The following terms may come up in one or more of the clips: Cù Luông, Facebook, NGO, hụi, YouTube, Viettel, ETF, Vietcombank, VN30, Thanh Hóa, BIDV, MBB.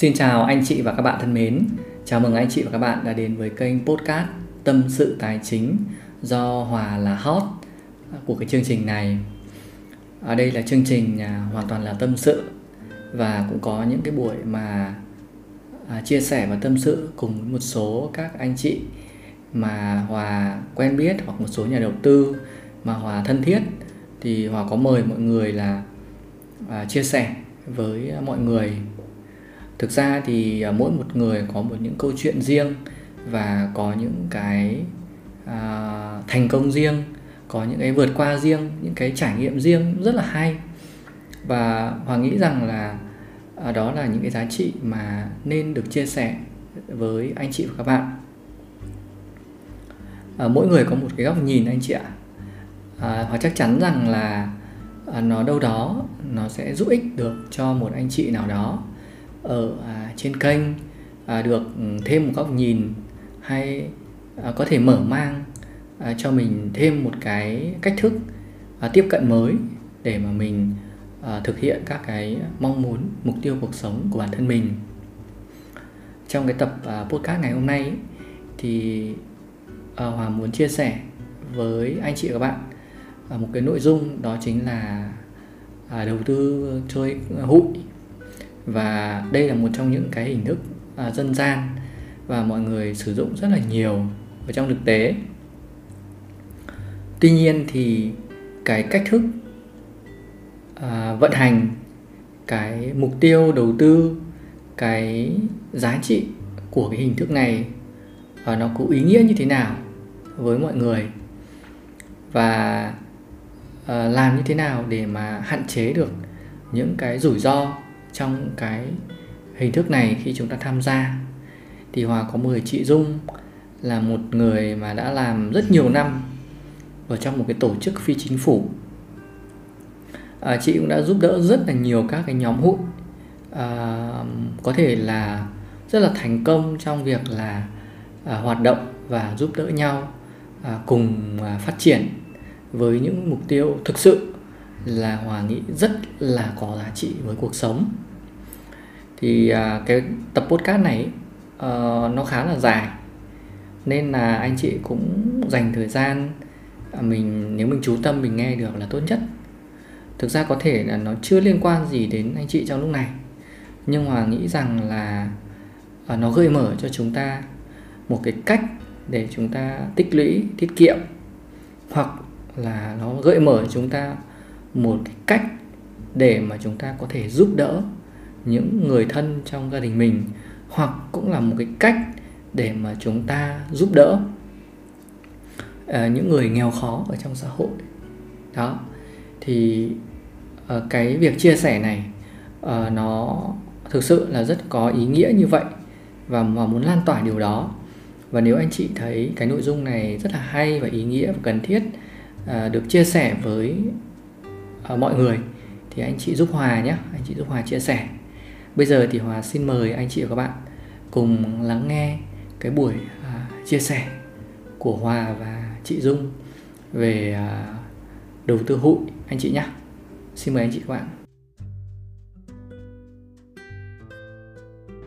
Xin chào anh chị và các bạn thân mến. Chào mừng anh chị và các bạn đã đến với kênh podcast Tâm sự tài chính do Hòa là host của cái chương trình này. Ở đây là chương trình hoàn toàn là tâm sự và cũng có những cái buổi mà chia sẻ và tâm sự cùng với một số các anh chị mà Hòa quen biết hoặc một số nhà đầu tư mà Hòa thân thiết, thì Hòa có mời mọi người là chia sẻ với mọi người. Thực ra thì mỗi một người có một những câu chuyện riêng và có những cái thành công riêng, có những cái vượt qua riêng, những cái trải nghiệm riêng rất là hay. Và Hòa nghĩ rằng là đó là những cái giá trị mà nên được chia sẻ với anh chị và các bạn. Mỗi người có một cái góc nhìn anh chị ạ. Hòa chắc chắn rằng là nó đâu đó nó sẽ giúp ích được cho một anh chị nào đó ở trên kênh, được thêm một góc nhìn, hay có thể mở mang cho mình thêm một cái cách thức tiếp cận mới để mà mình thực hiện các cái mong muốn, mục tiêu cuộc sống của bản thân mình. Trong cái tập podcast ngày hôm nay thì Hòa muốn chia sẻ với anh chị và các bạn một cái nội dung, đó chính là đầu tư chơi hụi. Và đây là một trong những cái hình thức dân gian và mọi người sử dụng rất là nhiều ở trong thực tế. Tuy nhiên thì cái cách thức vận hành, cái mục tiêu đầu tư, cái giá trị của cái hình thức này nó có ý nghĩa như thế nào với mọi người, và làm như thế nào để mà hạn chế được những cái rủi ro trong cái hình thức này khi chúng ta tham gia, thì Hòa có mời chị Dung là một người mà đã làm rất nhiều năm ở trong một cái tổ chức phi chính phủ. Chị cũng đã giúp đỡ rất là nhiều các cái nhóm hụi, có thể là rất là thành công trong việc là hoạt động và giúp đỡ nhau cùng phát triển với những mục tiêu thực sự là Hòa nghĩ rất là có giá trị với cuộc sống. Thì cái tập podcast này nó khá là dài, nên là anh chị cũng dành thời gian, mình nếu mình chú tâm mình nghe được là tốt nhất. Thực ra có thể là nó chưa liên quan gì đến anh chị trong lúc này, nhưng Hòa nghĩ rằng là nó gợi mở cho chúng ta một cái cách để chúng ta tích lũy, tiết kiệm, hoặc là nó gợi mở cho chúng ta một cái cách để mà chúng ta có thể giúp đỡ những người thân trong gia đình mình, hoặc cũng là một cái cách để mà chúng ta giúp đỡ những người nghèo khó ở trong xã hội. Đó, thì cái việc chia sẻ này nó thực sự là rất có ý nghĩa như vậy, và muốn lan tỏa điều đó. Và nếu anh chị thấy cái nội dung này rất là hay và ý nghĩa và cần thiết được chia sẻ với mọi người, thì anh chị giúp Hòa nhé, anh chị giúp Hòa chia sẻ. Bây giờ thì Hòa xin mời anh chị và các bạn cùng lắng nghe cái buổi chia sẻ của Hòa và chị Dung về đầu tư hụi anh chị nhé. Xin mời anh chị các bạn.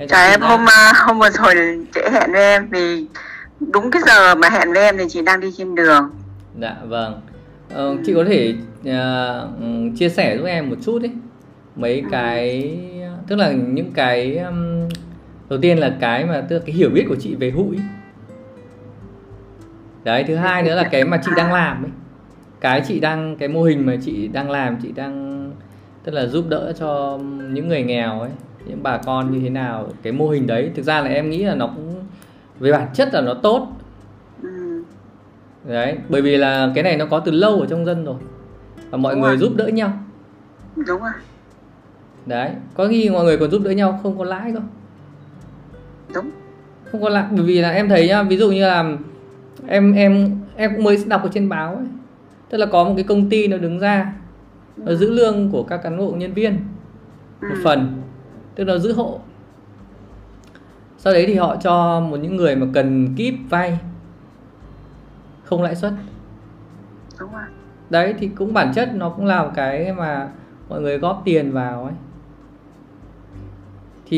Chào em, hôm vừa rồi trễ hẹn với em, vì đúng cái giờ mà hẹn với em thì chị đang đi trên đường. Dạ vâng. Chị có thể chia sẻ giúp em một chút ấy, mấy cái, tức là những cái đầu tiên là cái mà cái hiểu biết của chị về hụi đấy, thứ hai nữa là cái mà chị đang làm ấy, cái mô hình mà chị đang làm, chị đang tức là giúp đỡ cho những người nghèo ấy, những bà con như thế nào. Cái mô hình đấy thực ra là em nghĩ là nó cũng về bản chất là nó tốt đấy, bởi vì là cái này nó có từ lâu ở trong dân rồi và mọi người giúp đỡ nhau. Đúng rồi đấy, có khi mọi người còn giúp đỡ nhau không có lãi không? Đúng, không có lãi, bởi vì là em thấy nhá, ví dụ như là em cũng mới đọc ở trên báo ấy, tức là có một cái công ty nó đứng ra, nó giữ lương của các cán bộ nhân viên một phần, tức là nó giữ hộ, sau đấy thì họ cho một những người mà cần kíp vay không lãi suất. Đúng rồi. Đấy thì cũng bản chất nó cũng là một cái mà mọi người góp tiền vào ấy,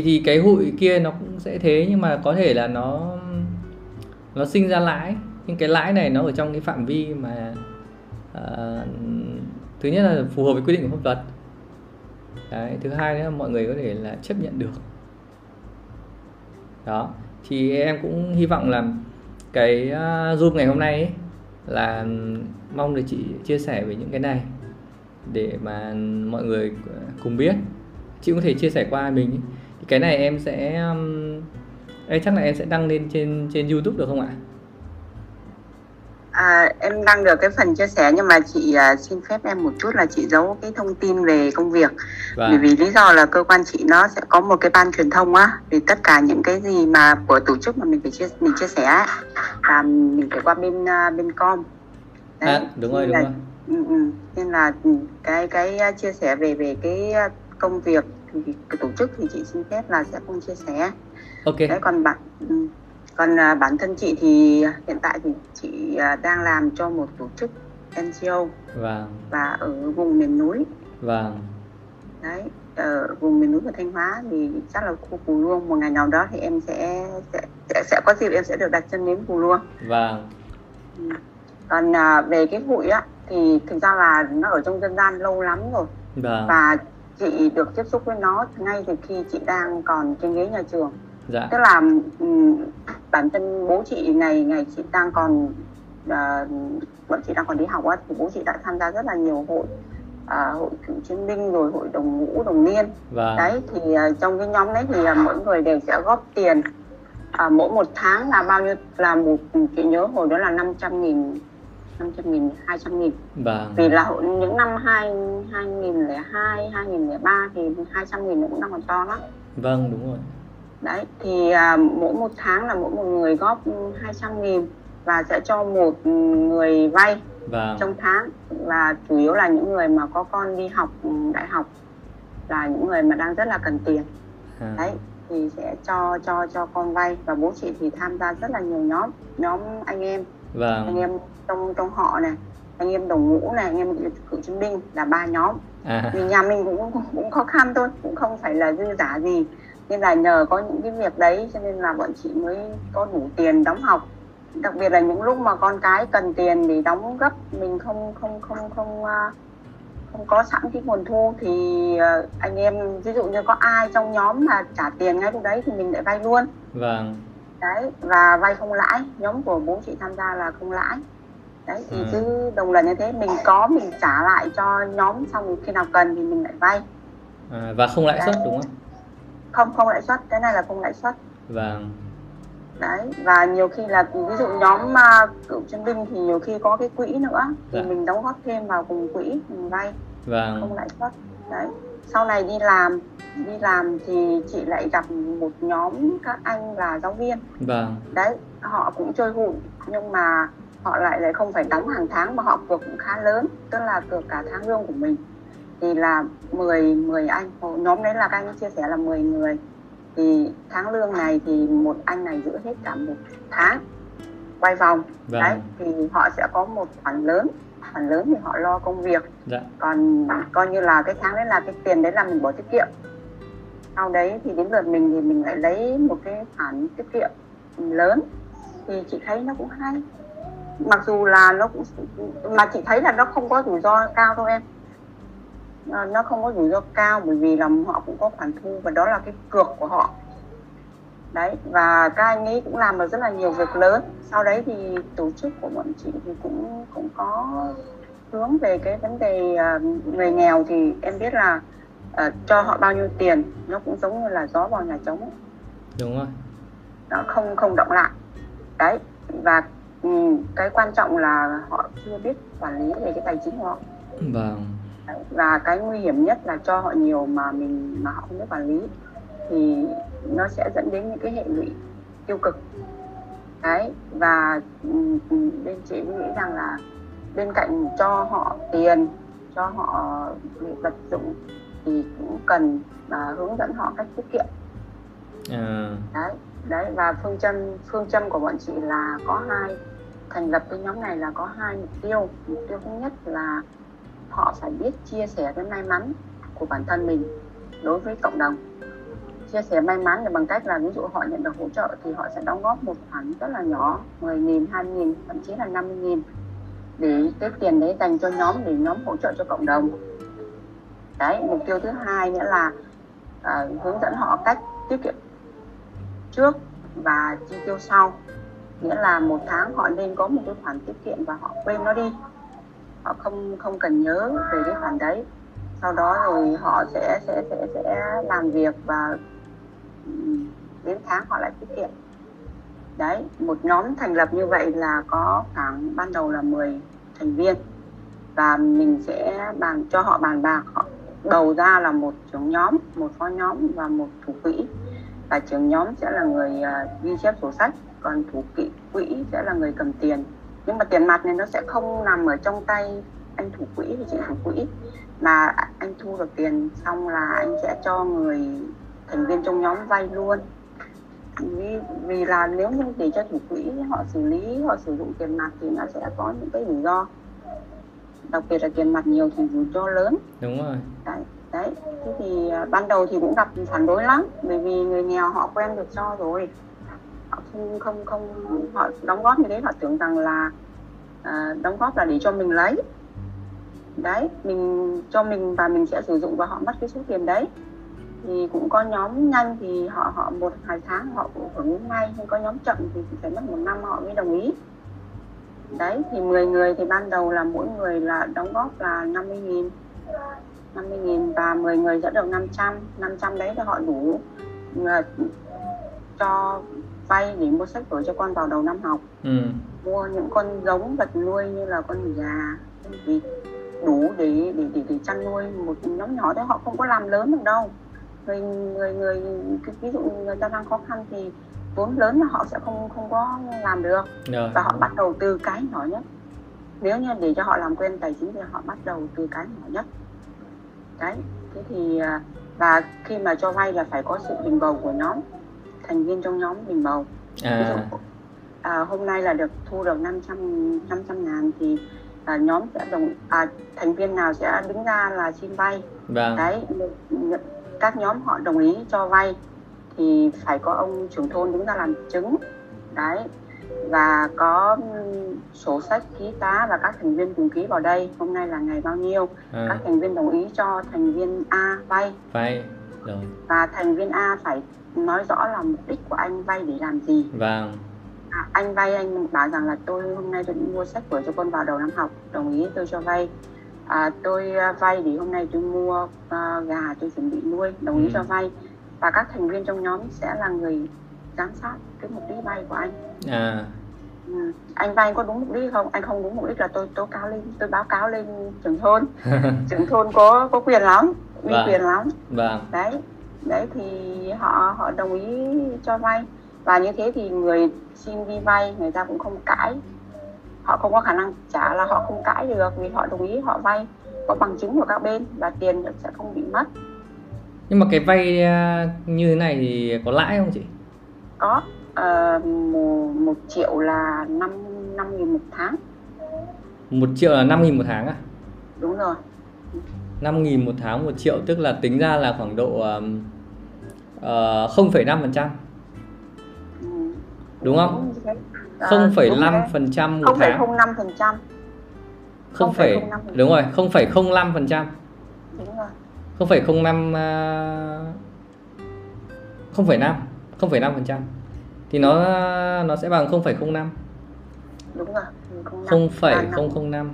thì cái hụi kia nó cũng sẽ thế, nhưng mà có thể là nó sinh ra lãi, nhưng cái lãi này nó ở trong cái phạm vi mà thứ nhất là phù hợp với quy định của pháp luật. Đấy, thứ hai nữa là mọi người có thể là chấp nhận được. Đó, thì em cũng hy vọng là cái Zoom ngày hôm nay ấy, là mong được chị chia sẻ về những cái này để mà mọi người cùng biết. Chị cũng có thể chia sẻ qua mình ấy. Thì cái này em sẽ chắc là em sẽ đăng lên trên YouTube được không ạ? Em đăng được cái phần chia sẻ, nhưng mà chị xin phép em một chút là chị giấu cái thông tin về công việc. Vâng. Bởi vì lý do là cơ quan chị nó sẽ có một cái ban truyền thông á, thì tất cả những cái gì mà của tổ chức mà mình phải chia sẻ ấy, là mình phải qua bên com. Đấy, đúng rồi. Nên là cái chia sẻ về cái công việc thì cái tổ chức thì chị xin phép là sẽ không chia sẻ. Ok. Đấy, còn bản thân chị thì hiện tại thì chị đang làm cho một tổ chức NGO. Vâng. Và ở vùng miền núi. Vâng. Đấy, ở vùng miền núi của Thanh Hóa thì chắc là khu Cù Luông, một ngày nào đó thì em sẽ có dịp em sẽ được đặt chân đến Cù Luông. Vâng. Còn về cái hụi á thì thực ra là nó ở trong dân gian lâu lắm rồi. Vâng. Và chị được tiếp xúc với nó ngay từ khi chị đang còn trên ghế nhà trường. Dạ. Tức là bản thân bố chị ngày chị đang còn bọn chị đang còn đi học á, thì bố chị đã tham gia rất là nhiều hội, hội cựu chiến binh rồi hội đồng ngũ đồng niên. Vâng. Đấy thì trong cái nhóm đấy thì mỗi người đều sẽ góp tiền, mỗi một tháng là bao nhiêu, là một, chị nhớ hồi đó là 500.000, 200.000. Vâng. Vì là những năm 2002, 2003 thì 200.000 cũng đang còn to lắm. Vâng, đúng rồi. Đấy thì mỗi một tháng là mỗi một người góp 200.000 và sẽ cho một người vay. Vâng. Trong tháng, và chủ yếu là những người mà có con đi học đại học, là những người mà đang rất là cần tiền. À. Đấy thì sẽ cho con vay, và bố chị thì tham gia rất là nhiều nhóm anh em. Vâng. Anh em trong họ này, anh em đồng ngũ này, anh em cựu chiến binh, là ba nhóm. À. Vì nhà mình cũng khó khăn thôi, cũng không phải là dư giả gì, nên là nhờ có những cái việc đấy cho nên là bọn chị mới có đủ tiền đóng học. Đặc biệt là những lúc mà con cái cần tiền để đóng gấp, mình không có sẵn cái nguồn thu, thì anh em ví dụ như có ai trong nhóm mà trả tiền ngay lúc đấy thì mình lại vay luôn. Vâng. Đấy, và vay không lãi, nhóm của bố chị tham gia là không lãi. Đấy thì cứ đồng lần như thế mình có mình trả lại cho nhóm, xong khi nào cần thì mình lại vay. À, và không lãi suất đúng không? Không lãi suất, cái này là không lãi suất. Vâng. Đấy, và nhiều khi là ví dụ nhóm cựu chiến binh thì nhiều khi có cái quỹ nữa. Dạ. Thì mình đóng góp thêm vào cùng quỹ mình vay. Vâng. Không lãi suất. Đấy. Sau này đi làm thì chị lại gặp một nhóm các anh là giáo viên. Vâng. Đấy, họ cũng chơi hụi, nhưng mà họ lại không phải đóng hàng tháng mà họ cược cũng khá lớn, tức là cược cả tháng lương của mình. Thì là 10 anh, nhóm đấy là các anh chia sẻ là 10 người. Thì tháng lương này thì một anh này giữ hết cả một tháng, quay vòng. Vâng. Đấy, thì họ sẽ có một khoản lớn thì họ lo công việc. Dạ. Còn coi như là cái tháng đấy là cái tiền đấy là mình bỏ tiết kiệm. Sau đấy thì đến lượt mình thì mình lại lấy một cái khoản tiết kiệm lớn. Thì chị thấy nó cũng hay. Mặc dù là nó cũng, mà chị thấy là nó không có rủi ro cao đâu em. Nó không có rủi ro cao bởi vì là họ cũng có khoản thu và đó là cái cược của họ. Đấy, và các anh ấy cũng làm được rất là nhiều việc lớn. Sau đấy thì tổ chức của bọn chị thì cũng có hướng về cái vấn đề người nghèo, thì em biết là cho họ bao nhiêu tiền nó cũng giống như là gió vào nhà trống. Đúng rồi. Nó không động lại. Đấy, và cái quan trọng là họ chưa biết quản lý về cái tài chính của họ. Vâng. Và cái nguy hiểm nhất là cho họ nhiều mà họ không biết quản lý thì nó sẽ dẫn đến những cái hệ lụy tiêu cực. Đấy, và bên chị nghĩ rằng là bên cạnh cho họ tiền, cho họ vật dụng thì cũng cần hướng dẫn họ cách tiết kiệm. Đấy, và phương châm của bọn chị là thành lập cái nhóm này là có hai mục tiêu. Mục tiêu thứ nhất là họ phải biết chia sẻ cái may mắn của bản thân mình đối với cộng đồng. chia sẻ may mắn thì bằng cách là ví dụ họ nhận được hỗ trợ thì họ sẽ đóng góp một khoản rất là nhỏ, 10.000, 20.000, thậm chí là 50.000 để cái tiền đấy dành cho nhóm, để nhóm hỗ trợ cho cộng đồng. Đấy, mục tiêu thứ hai nữa là hướng dẫn họ cách tiết kiệm trước và chi tiêu sau. Nghĩa là một tháng họ nên có một cái khoản tiết kiệm và họ quên nó đi, họ không cần nhớ về cái khoản đấy. Sau đó rồi họ sẽ làm việc và đến tháng họ lại tiết kiệm. Đấy, một nhóm thành lập như vậy là có khoảng ban đầu là 10 thành viên và mình sẽ bàn bạc, họ bầu ra là một trưởng nhóm, một phó nhóm và một thủ quỹ. Và trưởng nhóm sẽ là người ghi chép sổ sách, còn thủ quỹ sẽ là người cầm tiền. Nhưng mà tiền mặt này nó sẽ không nằm ở trong tay anh thủ quỹ thì chị thủ quỹ, mà anh thu được tiền xong là anh sẽ cho người thành viên trong nhóm vay luôn. Vì là nếu như để cho thủ quỹ họ xử lý, họ sử dụng tiền mặt thì nó sẽ có những cái rủi ro, đặc biệt là tiền mặt nhiều thì rủi ro lớn. Đúng rồi. Đấy. Thế thì ban đầu thì cũng gặp phản đối lắm, bởi vì người nghèo họ quen được cho rồi, họ không họ đóng góp như thế, họ tưởng rằng là đóng góp là để cho mình lấy. Đấy, mình cho mình và mình sẽ sử dụng và họ mất cái số tiền đấy. Thì cũng có nhóm nhanh thì họ một hai tháng họ cũng hưởng ứng ngay, nhưng có nhóm chậm thì phải mất một năm họ mới đồng ý. Đấy, thì 10 người thì ban đầu là mỗi người là đóng góp là 50.000 và 10 người sẽ được 500 đấy thì họ đủ cho vay để mua sách vở cho con vào đầu năm học, mua những con giống vật nuôi như là con gà, con vịt, đủ để chăn nuôi. Một nhóm nhỏ đấy họ không có làm lớn được đâu. Người ví dụ người ta đang khó khăn thì vốn lớn là họ sẽ không có làm được. Rồi. Và họ bắt đầu từ cái nhỏ nhất. Nếu như để cho họ làm quen tài chính thì họ bắt đầu từ cái nhỏ nhất. Đấy, thế thì và khi mà cho vay là phải có sự bình bầu của nhóm, thành viên trong nhóm bình bầu. Ví dụ, hôm nay là được thu được 500 ngàn thì nhóm sẽ thành viên nào sẽ đứng ra là xin vay. Vâng. Đấy, các nhóm họ đồng ý cho vay thì phải có ông trưởng thôn đứng ra làm chứng. Đấy, và có sổ sách ký tá và các thành viên cùng ký vào đây, hôm nay là ngày bao nhiêu. Các thành viên đồng ý cho thành viên A vay. Rồi. Và thành viên A phải nói rõ là mục đích của anh vay để làm gì. Vâng. Anh vay, anh bảo rằng là tôi hôm nay tôi mua sách vở cho con vào đầu năm học, đồng ý tôi cho vay. Tôi vay để hôm nay tôi mua gà tôi chuẩn bị nuôi, đồng ý cho vay. Và các thành viên trong nhóm sẽ là người giám sát cái mục đích vay của anh. Anh vay có đúng mục đích không? Anh không đúng mục đích là tôi báo cáo lên trưởng thôn. Trưởng thôn có quyền lắm, uy quyền lắm. Vâng. Đấy thì họ đồng ý cho vay. Và như thế thì người xin đi vay người ta cũng không cãi, họ không có khả năng trả là họ không cãi được, vì họ đồng ý họ vay, có bằng chứng của các bên và tiền sẽ không bị mất. Nhưng mà cái vay như thế này thì có lãi không chị? Có, 1 triệu là 5.000 một tháng. 1 triệu là 5.000 một tháng à? Đúng rồi. 5.000 một tháng, 1 triệu tức là tính ra là khoảng độ 0,5%. Đúng không? 0,5% một tháng. 0,05%. 0,05%. Đúng rồi, 0,05%. Đúng rồi. 0,5%. Thì nó sẽ bằng 0,05. Đúng rồi, 0,05.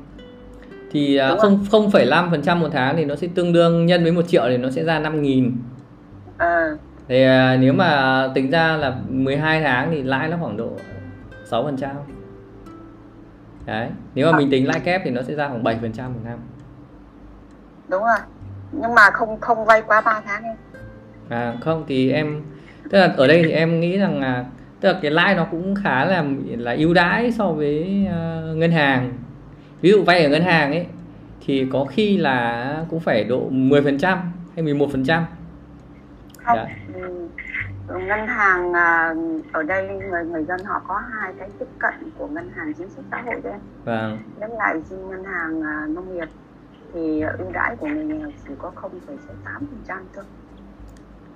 Thì 0,5% một tháng thì nó sẽ tương đương nhân với 1 triệu thì nó sẽ ra 5.000. Thì nếu mà tính ra là 12 tháng thì lãi nó khoảng độ 6%. Đấy, nếu mà mình tính lãi kép thì nó sẽ ra khoảng 7% một năm. Đúng rồi. Nhưng mà không vay quá 3 tháng em. Không thì em, tức là ở đây thì em nghĩ rằng là tức là cái lãi nó cũng khá là ưu đãi so với ngân hàng. Ví dụ vay ở ngân hàng ấy thì có khi là cũng phải độ 10% hay 11%. Ngân hàng ở đây người dân họ có hai cái tiếp cận của ngân hàng chính sách xã hội đấy. Vâng. Nếu lại ngân hàng nông nghiệp thì ưu đãi của mình chỉ có 0,8% thôi.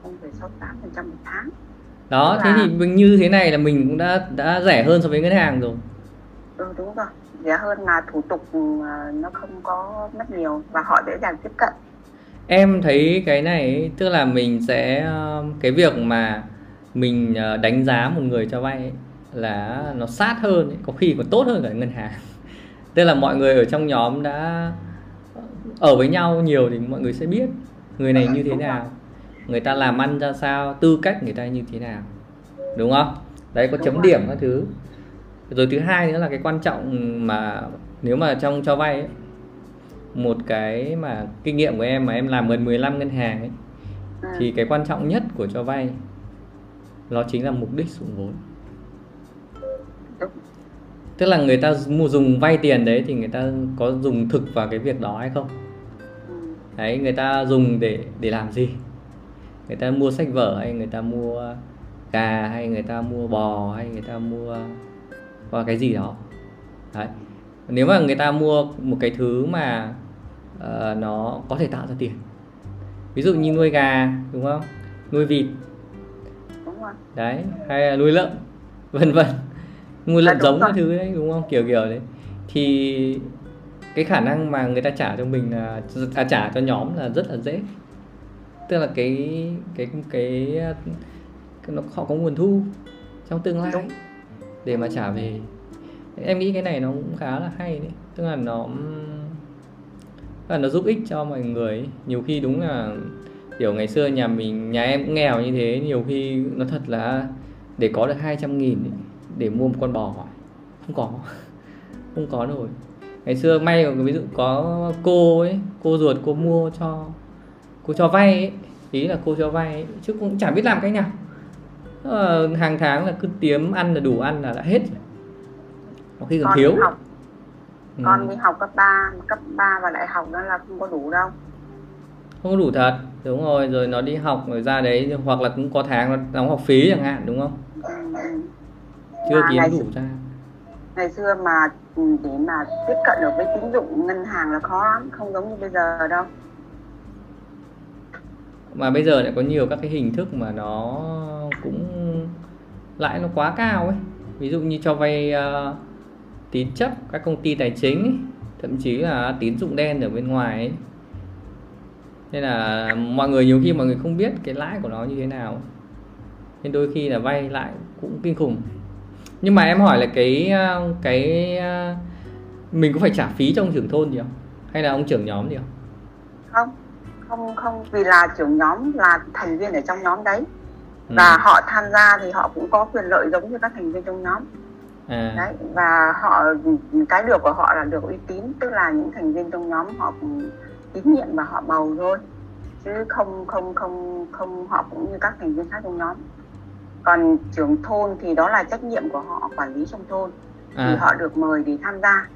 0,68% một tháng. Đó, thế thì như thế này là mình cũng đã rẻ hơn so với ngân hàng rồi. Ừ, đúng rồi, rẻ hơn là thủ tục nó không có mất nhiều và họ dễ dàng tiếp cận. Em thấy cái này tức là mình sẽ, cái việc mà mình đánh giá một người cho vay là nó sát hơn, có khi còn tốt hơn cả ngân hàng. Tức là mọi người ở trong nhóm đã ở với nhau nhiều thì mọi người sẽ biết người này như thế nào, người ta làm ăn ra sao, tư cách người ta như thế nào, đúng không? Đấy, có chấm điểm các thứ. Rồi thứ hai nữa là cái quan trọng mà nếu mà trong cho vay ấy, một cái mà kinh nghiệm của em mà em làm gần 15 ngân hàng ấy, thì cái quan trọng nhất của cho vay nó chính là mục đích sử dụng vốn. Tức là người ta dùng vay tiền đấy thì người ta có dùng thực vào cái việc đó hay không? Đấy, người ta dùng để làm gì? Người ta mua sách vở hay người ta mua gà hay người ta mua bò hay người ta mua qua cái gì đó. Đấy. Nếu mà người ta mua một cái thứ mà nó có thể tạo ra tiền, ví dụ như nuôi gà, đúng không? Nuôi vịt, đúng rồi. Đấy, hay là nuôi lợn, vân vân, nuôi lợn giống cái thứ đấy, đúng không? Kiểu kiểu đấy. Thì cái khả năng mà người ta trả cho mình là trả cho nhóm là rất là dễ. Tức là cái họ có nguồn thu trong tương lai để mà trả về. Em nghĩ cái này nó cũng khá là hay đấy. Tức là nó giúp ích cho mọi người. Nhiều khi đúng là kiểu ngày xưa nhà em cũng nghèo như thế. Nhiều khi nó thật là để có được 200.000 để mua một con bò không có rồi. Ngày xưa may ví dụ có cô ấy, cô ruột cô mua cho, cô cho vay ấy, ý là cô cho vay ấy, chứ cũng chả biết làm cách nào. Hàng tháng là cứ tiếm ăn là đủ ăn là đã hết rồi. Có khi còn thiếu. Con đi học cấp 3 và đại học đó là không có đủ đâu. Không có đủ thật, đúng rồi. Rồi nó đi học rồi ra đấy, hoặc là cũng có tháng nó đóng học phí chẳng hạn, đúng không? Chưa kiếm đủ ra. Ngày xưa mà để mà tiếp cận được với tín dụng ngân hàng là khó lắm, không giống như bây giờ đâu. Mà bây giờ lại có nhiều các cái hình thức mà nó cũng lãi nó quá cao ấy. Ví dụ như cho vay tín chấp các công ty tài chính ấy, thậm chí là tín dụng đen ở bên ngoài ấy. Nên là mọi người nhiều khi mọi người không biết cái lãi của nó như thế nào. Nên đôi khi là vay lãi cũng kinh khủng. Nhưng mà em hỏi là cái mình có phải trả phí cho ông trưởng thôn gì không? Hay là ông trưởng nhóm gì không? Không, vì là trưởng nhóm là thành viên ở trong nhóm đấy. Và họ tham gia thì họ cũng có quyền lợi giống như các thành viên trong nhóm. Đấy, và họ, cái được của họ là được uy tín, tức là những thành viên trong nhóm họ tín nhiệm và họ bầu thôi. Chứ không họ cũng như các thành viên khác trong nhóm. Còn trưởng thôn thì đó là trách nhiệm của họ quản lý trong thôn. Thì họ được mời để tham gia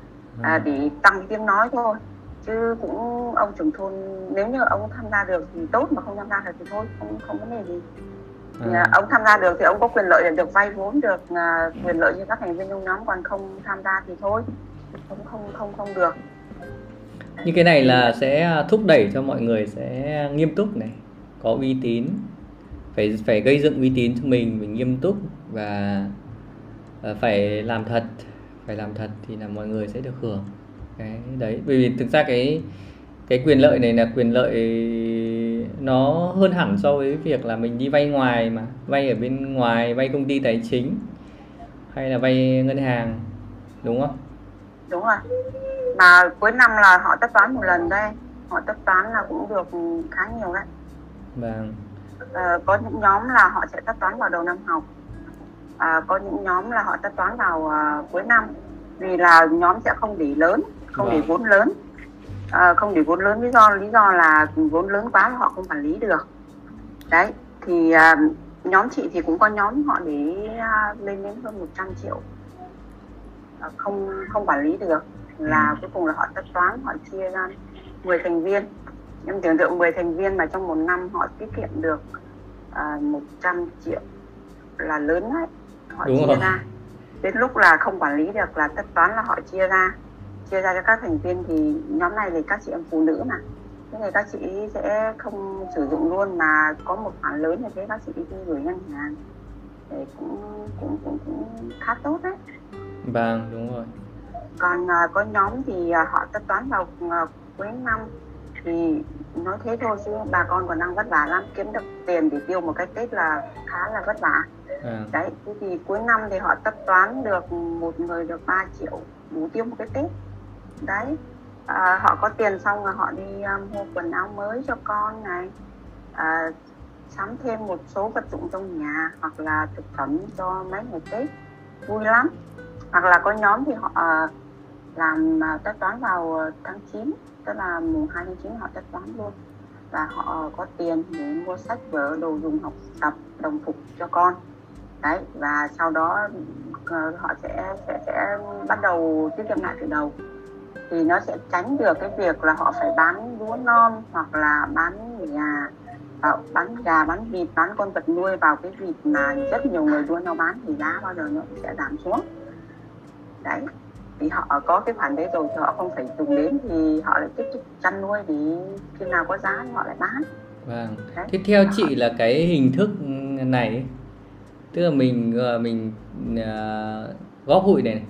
để tăng tiếng nói thôi. Chứ cũng ông trưởng thôn nếu như ông tham gia được thì tốt, mà không tham gia được thì thôi, không vấn đề gì. Ông tham gia được thì ông có quyền lợi là được vay vốn, được quyền lợi như các thành viên trong nhóm, còn không tham gia thì thôi, không được. Như cái này là sẽ thúc đẩy cho mọi người sẽ nghiêm túc này, có uy tín, phải gây dựng uy tín cho mình nghiêm túc và phải làm thật, thì là mọi người sẽ được hưởng cái đấy. Bởi vì thực ra cái quyền lợi này là quyền lợi nó hơn hẳn so với việc là mình đi vay ngoài, mà vay ở bên ngoài, vay công ty tài chính hay là vay ngân hàng, đúng không? Đúng rồi, mà cuối năm là họ tất toán một lần đây, họ tất toán là cũng được khá nhiều đấy. Vâng. Có những nhóm là họ sẽ tất toán vào đầu năm học, có những nhóm là họ tất toán vào cuối năm, vì là nhóm sẽ không để lớn, để vốn lớn. Không để vốn lớn, lý do là vốn lớn quá họ không quản lý được. Đấy, thì nhóm chị thì cũng có nhóm họ để lên đến hơn 100 triệu, không quản lý được, là cuối cùng là họ tất toán, họ chia ra 10 thành viên. Em tưởng tượng 10 thành viên mà trong một năm họ tiết kiệm được 100 triệu là lớn đấy. Họ đúng chia rồi. Ra đến lúc là không quản lý được là tất toán, là họ chia ra cho các thành viên. Thì nhóm này thì các chị em phụ nữ mà thế này các chị sẽ không sử dụng luôn, mà có một khoản lớn như thế các chị đi gửi ngân hàng thì cũng khá tốt đấy. Vâng, đúng rồi. Còn có nhóm thì họ tất toán vào cuối năm, thì nói thế thôi chứ bà con còn đang vất vả lắm, kiếm được tiền để tiêu một cái Tết là khá là vất vả. À. Đấy, thì cuối năm thì họ tất toán được một người được 3 triệu đủ tiêu một cái Tết. Đấy, họ có tiền xong rồi họ đi mua quần áo mới cho con này, sắm thêm một số vật dụng trong nhà hoặc là thực phẩm cho mấy ngày Tết, vui lắm. Hoặc là có nhóm thì họ làm tất toán vào tháng 9, tức là mùng 2 tháng 9 họ tất toán luôn, và họ có tiền để mua sách vở, đồ dùng học tập, đồng phục cho con. Đấy, và sau đó họ sẽ bắt đầu tiết kiệm lại từ đầu, thì nó sẽ tránh được cái việc là họ phải bán lúa non hoặc là bán nhà, bán gà, bán vịt, bán con vật nuôi vào cái vịt mà rất nhiều người luôn nó bán, thì giá bao giờ nó cũng sẽ giảm xuống. Đấy, thì họ có cái khoản đấy rồi thì họ không phải dùng đến, thì họ lại tiếp tục chăn nuôi để khi nào có giá thì họ lại bán. Vâng. Thế theo chị là cái hình thức này, tức là mình góp hụi này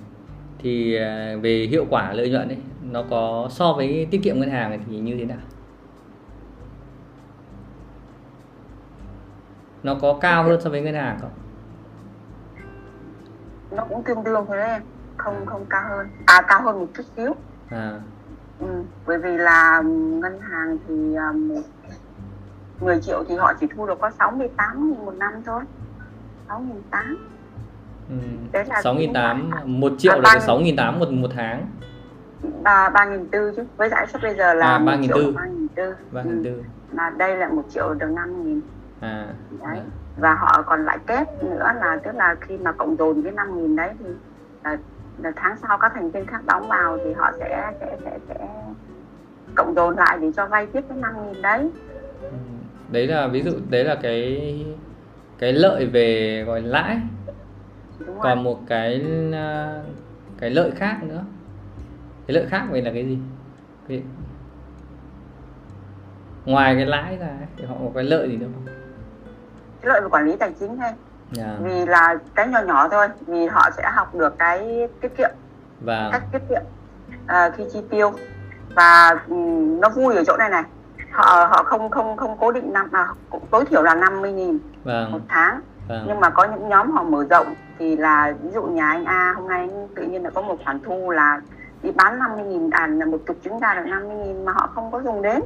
thì về hiệu quả lợi nhuận ấy, nó có so với tiết kiệm ngân hàng này thì như thế nào? Nó có cao hơn so với ngân hàng không? Nó cũng tương đương thôi đấy em, không cao hơn, cao hơn một chút xíu. Bởi vì là ngân hàng thì 10 triệu thì họ chỉ thu được có 68.000 một năm thôi, 6.800. 6.800, 1 triệu là 6.800 một tháng. 3.400 chứ, với lãi suất bây giờ là 3.400. Mà đây là 1 triệu được 5.000. Đấy. Và họ còn lãi kép nữa, là tức là khi mà cộng dồn với 5.000 đấy thì là tháng sau các thành viên khác đóng vào thì họ sẽ cộng dồn lại để cho vay tiếp cái 5.000 đấy. Đấy là ví dụ, đấy là cái lợi về gọi lãi. Đúng. Còn rồi, một cái lợi khác nữa. Cái lợi khác vậy là cái gì? Ngoài cái lãi ra thì họ có cái lợi gì nữa không? Cái lợi về quản lý tài chính hay? Vì là cái nhỏ thôi, vì họ sẽ học được cái tiết kiệm, cách tiết kiệm khi chi tiêu. Và nó vui ở chỗ này, họ không cố định năm, mà tối thiểu là 50.000 một tháng. Nhưng mà có những nhóm họ mở rộng thì là ví dụ nhà anh A hôm nay tự nhiên là có một khoản thu là đi bán 50.000 là một chục trứng gà được 50.000 mà họ không có dùng đến.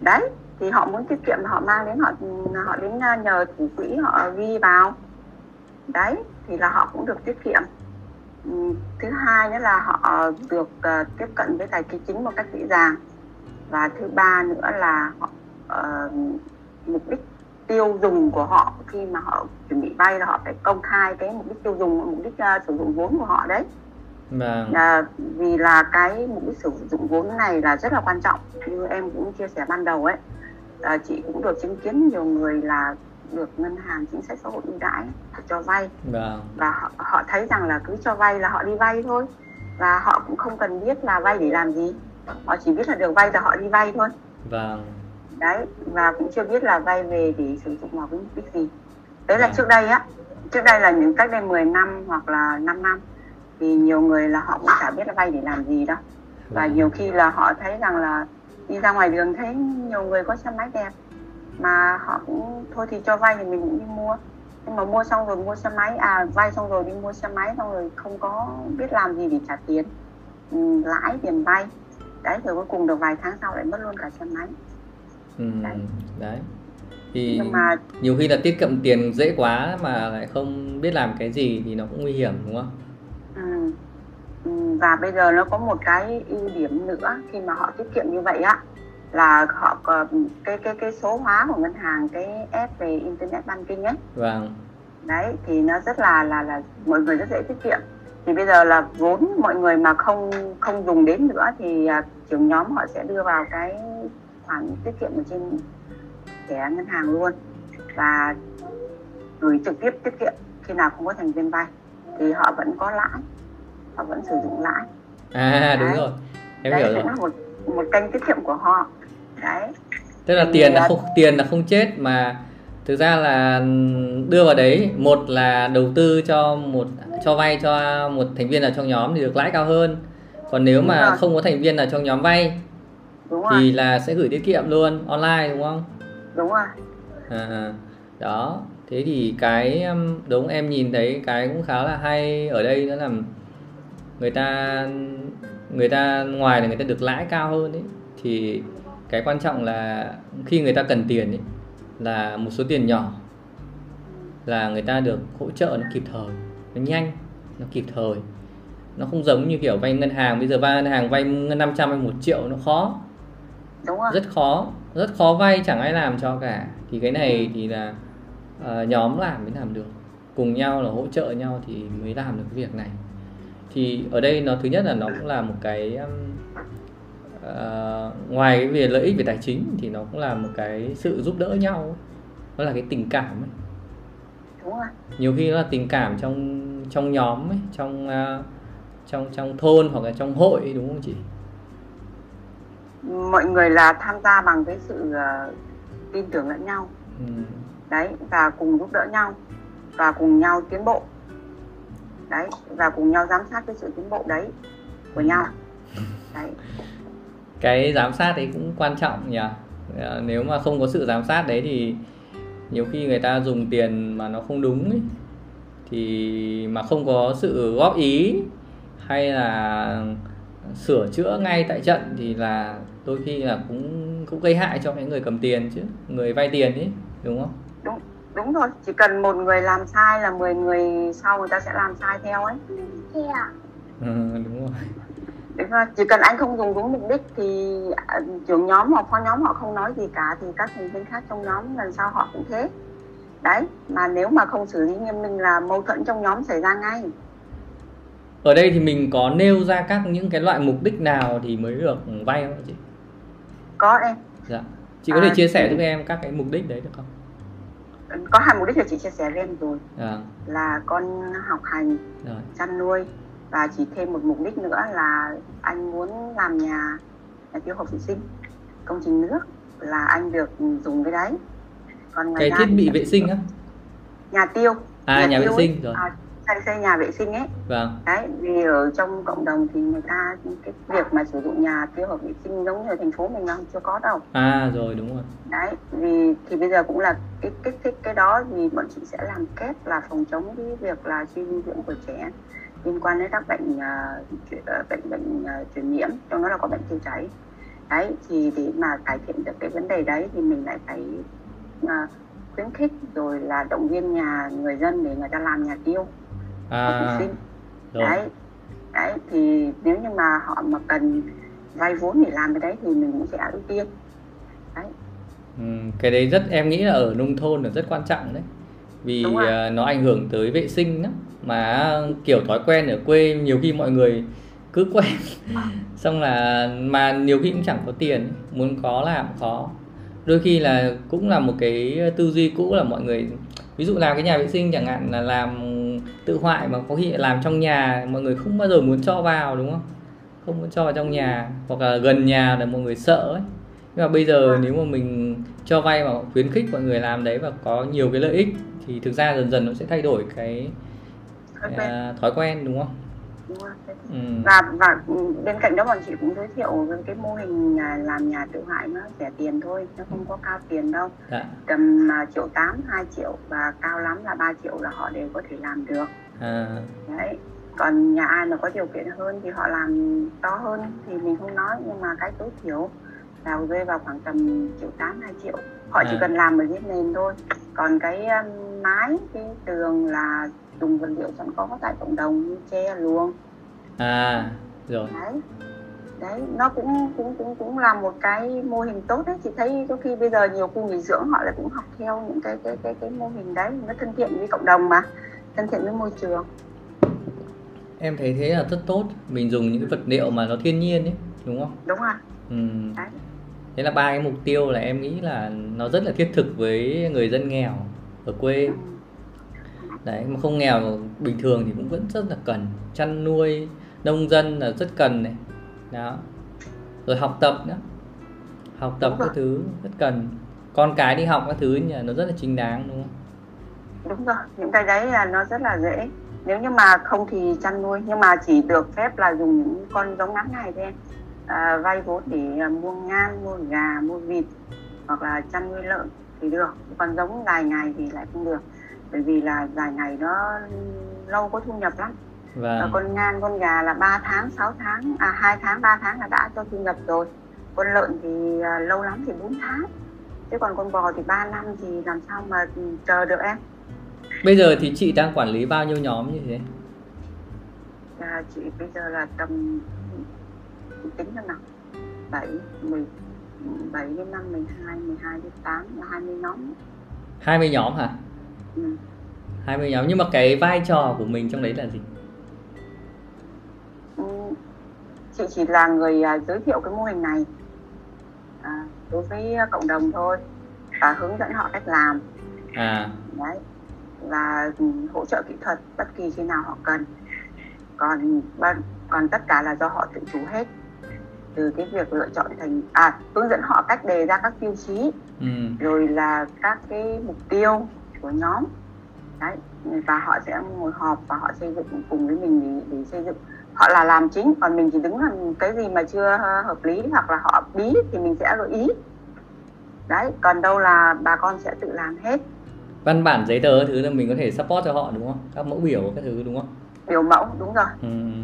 Đấy, thì họ muốn tiết kiệm họ mang đến, họ đến nhờ thủ quỹ họ ghi vào. Đấy, thì là họ cũng được tiết kiệm. Thứ hai nữa là họ được tiếp cận với tài chính một cách dễ dàng. Và thứ ba nữa là họ, mục đích tiêu dùng của họ khi mà họ chuẩn bị vay là họ phải công khai cái mục đích tiêu dùng, mục đích sử dụng vốn của họ đấy. Vì là cái mục đích sử dụng vốn này là rất là quan trọng, như em cũng chia sẻ ban đầu ấy, chị cũng được chứng kiến nhiều người là được ngân hàng chính sách xã hội ưu đãi cho vay, và họ thấy rằng là cứ cho vay là họ đi vay thôi, và họ cũng không cần biết là vay để làm gì, họ chỉ biết là được vay là họ đi vay thôi. Đấy, và cũng chưa biết là vay về để sử dụng vào cái mục đích gì. Đấy là trước đây á, trước đây là những cách đây 10 năm hoặc là 5 năm thì nhiều người là họ cũng chả biết là vay để làm gì đâu. Và nhiều khi là họ thấy rằng là đi ra ngoài đường thấy nhiều người có xe máy đẹp mà họ cũng thôi thì cho vay thì mình cũng đi mua. Nhưng mà mua xong rồi mua xe máy, vay xong rồi đi mua xe máy xong rồi không có biết làm gì để trả tiền lãi, tiền vay. Đấy, rồi cuối cùng được vài tháng sau lại mất luôn cả xe máy. Đấy. Thì mà nhiều khi là tiết kiệm tiền dễ quá mà lại không biết làm cái gì thì nó cũng nguy hiểm, đúng không? Và bây giờ nó có một cái ưu điểm nữa khi mà họ tiết kiệm như vậy á, là họ có cái số hóa của ngân hàng, cái app về internet banking ấy. Đấy, thì nó rất là mọi người rất dễ tiết kiệm. Thì bây giờ là vốn mọi người mà không dùng đến nữa thì trưởng nhóm họ sẽ đưa vào cái khoản tiết kiệm ở trên thẻ ngân hàng luôn và gửi trực tiếp tiết kiệm. Khi nào không có thành viên vay thì họ vẫn có lãi, họ vẫn sử dụng lãi. Đúng rồi, em hiểu rồi. Đấy là một kênh tiết kiệm của họ. Đấy. Tức là tiền là không chết, mà thực ra là đưa vào đấy, một là đầu tư cho vay cho một thành viên nào trong nhóm thì được lãi cao hơn. Còn nếu mà không có thành viên nào trong nhóm vay thì là sẽ gửi tiết kiệm luôn online, đúng không? Đúng rồi. À, đó, thế thì cái đúng em nhìn thấy cái cũng khá là hay ở đây, đó là người ta ngoài là người ta được lãi cao hơn ấy, thì cái quan trọng là khi người ta cần tiền ấy, là một số tiền nhỏ là người ta được hỗ trợ nó kịp thời, nó nhanh, nó kịp thời. Nó không giống như kiểu vay ngân hàng, bây giờ vay ngân hàng vay 500 hay 1 triệu nó khó. Đúng rồi. Rất khó vay, chẳng ai làm cho cả. Thì cái này thì là nhóm làm mới làm được, cùng nhau là hỗ trợ nhau thì mới làm được cái việc này. Thì ở đây nó thứ nhất là nó cũng là một cái ngoài cái về lợi ích về tài chính thì nó cũng là một cái sự giúp đỡ nhau, nó là cái tình cảm ấy. Đúng rồi. Nhiều khi nó là tình cảm trong nhóm ấy, trong thôn hoặc là trong hội ấy, đúng không chị? Mọi người là tham gia bằng cái sự tin tưởng lẫn nhau. Đấy, và cùng giúp đỡ nhau và cùng nhau tiến bộ. Đấy, và cùng nhau giám sát cái sự tiến bộ đấy của nhau. Đấy. Cái giám sát đấy cũng quan trọng nhỉ. Nếu mà không có sự giám sát đấy thì nhiều khi người ta dùng tiền mà nó không đúng ấy, thì mà không có sự góp ý hay là sửa chữa ngay tại trận thì là đôi khi là cũng gây hại cho cái người cầm tiền chứ, người vay tiền ấy, đúng không? Đúng rồi, chỉ cần một người làm sai là 10 người sau người ta sẽ làm sai theo ấy. Đúng rồi. Đúng rồi, chỉ cần anh không dùng đúng mục đích thì trưởng nhóm hoặc phó nhóm họ không nói gì cả thì các thành viên khác trong nhóm lần sau họ cũng thế. Đấy, mà nếu mà không xử lý nghiêm minh là mâu thuẫn trong nhóm xảy ra ngay. Ở đây thì mình có nêu ra các những cái loại mục đích nào thì mới được vay không chị? Có em. Dạ. Chị có thể chia sẻ giúp em các cái mục đích đấy được không? Có hai mục đích là chị chia sẻ với em rồi. Là con học hành, chăn nuôi, và chỉ thêm một mục đích nữa là anh muốn làm nhà tiêu hợp vệ sinh, công trình nước là anh được dùng cái đấy. Còn cái thiết bị vệ sinh á? Nhà tiêu. Nhà vệ sinh rồi. Xây nhà vệ sinh ấy. Vâng. Đấy, vì ở trong cộng đồng thì người ta cái việc mà sử dụng nhà tiêu hợp vệ sinh giống như ở thành phố mình là chưa có đâu. Rồi, đúng rồi. Đấy, vì thì bây giờ cũng là kích thích cái đó, thì bọn chị sẽ làm kép là phòng chống cái việc là suy dinh dưỡng của trẻ liên quan đến các bệnh truyền nhiễm, trong đó là có bệnh tiêu chảy. Đấy, thì để mà cải thiện được cái vấn đề đấy thì mình lại phải khuyến khích rồi là động viên người dân để người ta làm nhà tiêu. Đấy, thì nếu như mà họ mà cần vay vốn để làm cái đấy thì mình cũng sẽ ưu tiên. Đấy. Cái đấy rất, em nghĩ là ở nông thôn là rất quan trọng đấy, vì nó ảnh hưởng tới vệ sinh lắm. Mà kiểu thói quen ở quê nhiều khi mọi người cứ quen xong là mà nhiều khi cũng chẳng có tiền, muốn có làm khó. Đôi khi là cũng là một cái tư duy cũ là mọi người ví dụ làm cái nhà vệ sinh chẳng hạn là làm tự hoại, mà có khi làm trong nhà mọi người không bao giờ muốn cho vào, đúng không? Không muốn cho vào trong nhà hoặc là gần nhà là mọi người sợ ấy. Nhưng mà bây giờ nếu mà mình cho vay mà khuyến khích mọi người làm đấy và có nhiều cái lợi ích thì thực ra dần dần nó sẽ thay đổi cái thói quen, đúng không? Đúng rồi. Và bên cạnh đó bọn chị cũng giới thiệu cái mô hình làm nhà tự hoại, nó rẻ tiền thôi, nó không có cao tiền đâu. Tầm 1,8 triệu, 2 triệu, và cao lắm là 3 triệu là họ đều có thể làm được. Đấy. Còn nhà ai mà có điều kiện hơn thì họ làm to hơn thì mình không nói, nhưng mà cái tối thiểu là rơi vào khoảng tầm 1,8 triệu, 2 triệu. Họ chỉ cần làm ở dưới nền thôi. Còn cái mái, cái tường là dùng vật liệu sẵn có tại cộng đồng như tre, luồng. Rồi. Đấy, nó cũng là một cái mô hình tốt đấy. Chị thấy đôi khi bây giờ nhiều khu nghỉ dưỡng họ lại cũng học theo những cái mô hình đấy, nó thân thiện với cộng đồng mà, thân thiện với môi trường. Em thấy thế là rất tốt, mình dùng những cái vật liệu mà nó thiên nhiên ấy, đúng không? Đúng rồi. Đấy. Thế là ba cái mục tiêu là em nghĩ là nó rất là thiết thực với người dân nghèo ở quê. Đấy, mà không nghèo mà bình thường thì cũng vẫn rất là cần. Chăn nuôi, nông dân là rất cần này. Đó. Rồi học tập nữa. học tập các thứ rất cần, con cái đi học các thứ nó rất là chính đáng đúng không? Đúng rồi, những cái đấy là nó rất là dễ. Nếu như mà không thì chăn nuôi, nhưng mà chỉ được phép là dùng những con giống ngắn ngày thôi em. Vay vốn để mua ngan, mua gà, mua vịt hoặc là chăn nuôi lợn thì được, còn giống dài ngày thì lại không được, bởi vì là dài ngày nó lâu có thu nhập lắm. Và con ngan, con gà là 3 tháng, 6 tháng, 2 tháng, 3 tháng là đã cho thu nhập rồi. Con lợn thì lâu lắm thì 4 tháng. Chứ còn con bò thì 3 năm thì làm sao mà chờ được em. Bây giờ thì chị đang quản lý bao nhiêu nhóm như thế? Chị bây giờ là tầm, tính là nào, 7 đến 5, 12, 12 đến 8 là 20 nhóm. 20 nhóm hả? Ừ. 20 nhóm, nhưng mà cái vai trò của mình trong đấy là gì? Chị chỉ là người giới thiệu cái mô hình này đối với cộng đồng thôi, và hướng dẫn họ cách làm. Đấy, và hỗ trợ kỹ thuật bất kỳ khi nào họ cần. Còn tất cả là do họ tự chủ hết, từ cái việc lựa chọn thành hướng dẫn họ cách đề ra các tiêu chí, rồi là các cái mục tiêu của nhóm. Đấy, và họ sẽ ngồi họp và họ xây dựng cùng với mình để xây dựng. Họ là làm chính, còn mình chỉ đứng làm cái gì mà chưa hợp lý hoặc là họ bí thì mình sẽ gợi ý. Đấy, còn đâu là bà con sẽ tự làm hết. Văn bản giấy tờ thứ là mình có thể support cho họ đúng không? Các mẫu biểu các thứ đúng không? Biểu mẫu đúng rồi.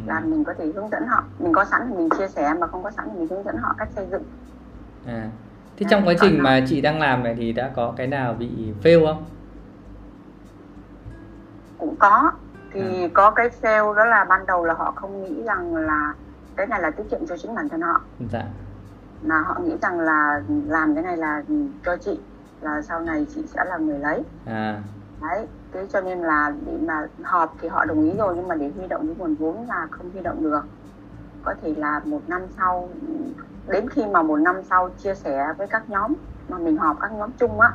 Là mình có thể hướng dẫn họ, mình có sẵn thì mình chia sẻ, mà không có sẵn thì mình hướng dẫn họ cách xây dựng. Thế trong quá trình mà chị đang làm này thì đã có cái nào bị fail không? Cũng có. Thì có cái sale đó là ban đầu là họ không nghĩ rằng là cái này là tiết kiệm cho chính bản thân họ. Dạ. Mà họ nghĩ rằng là làm cái này là cho chị, là sau này chị sẽ là người lấy. Đấy, thế cho nên là để mà họp thì họ đồng ý rồi, nhưng mà để huy động cái nguồn vốn là không huy động được. Có thể là một năm sau, đến khi mà một năm sau chia sẻ với các nhóm, mà mình họp các nhóm chung á,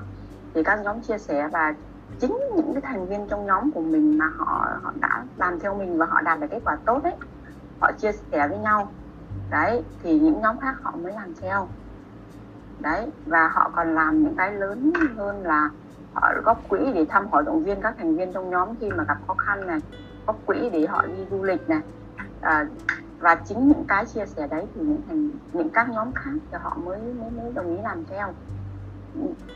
thì các nhóm chia sẻ và chính những cái thành viên trong nhóm của mình mà họ đã làm theo mình và họ đạt được kết quả tốt đấy, họ chia sẻ với nhau. Đấy, thì những nhóm khác họ mới làm theo. Đấy, và họ còn làm những cái lớn hơn là họ góp quỹ để thăm hỏi động viên các thành viên trong nhóm khi mà gặp khó khăn này, góp quỹ để họ đi du lịch này. Và chính những cái chia sẻ đấy thì những các nhóm khác thì họ mới đồng ý làm theo.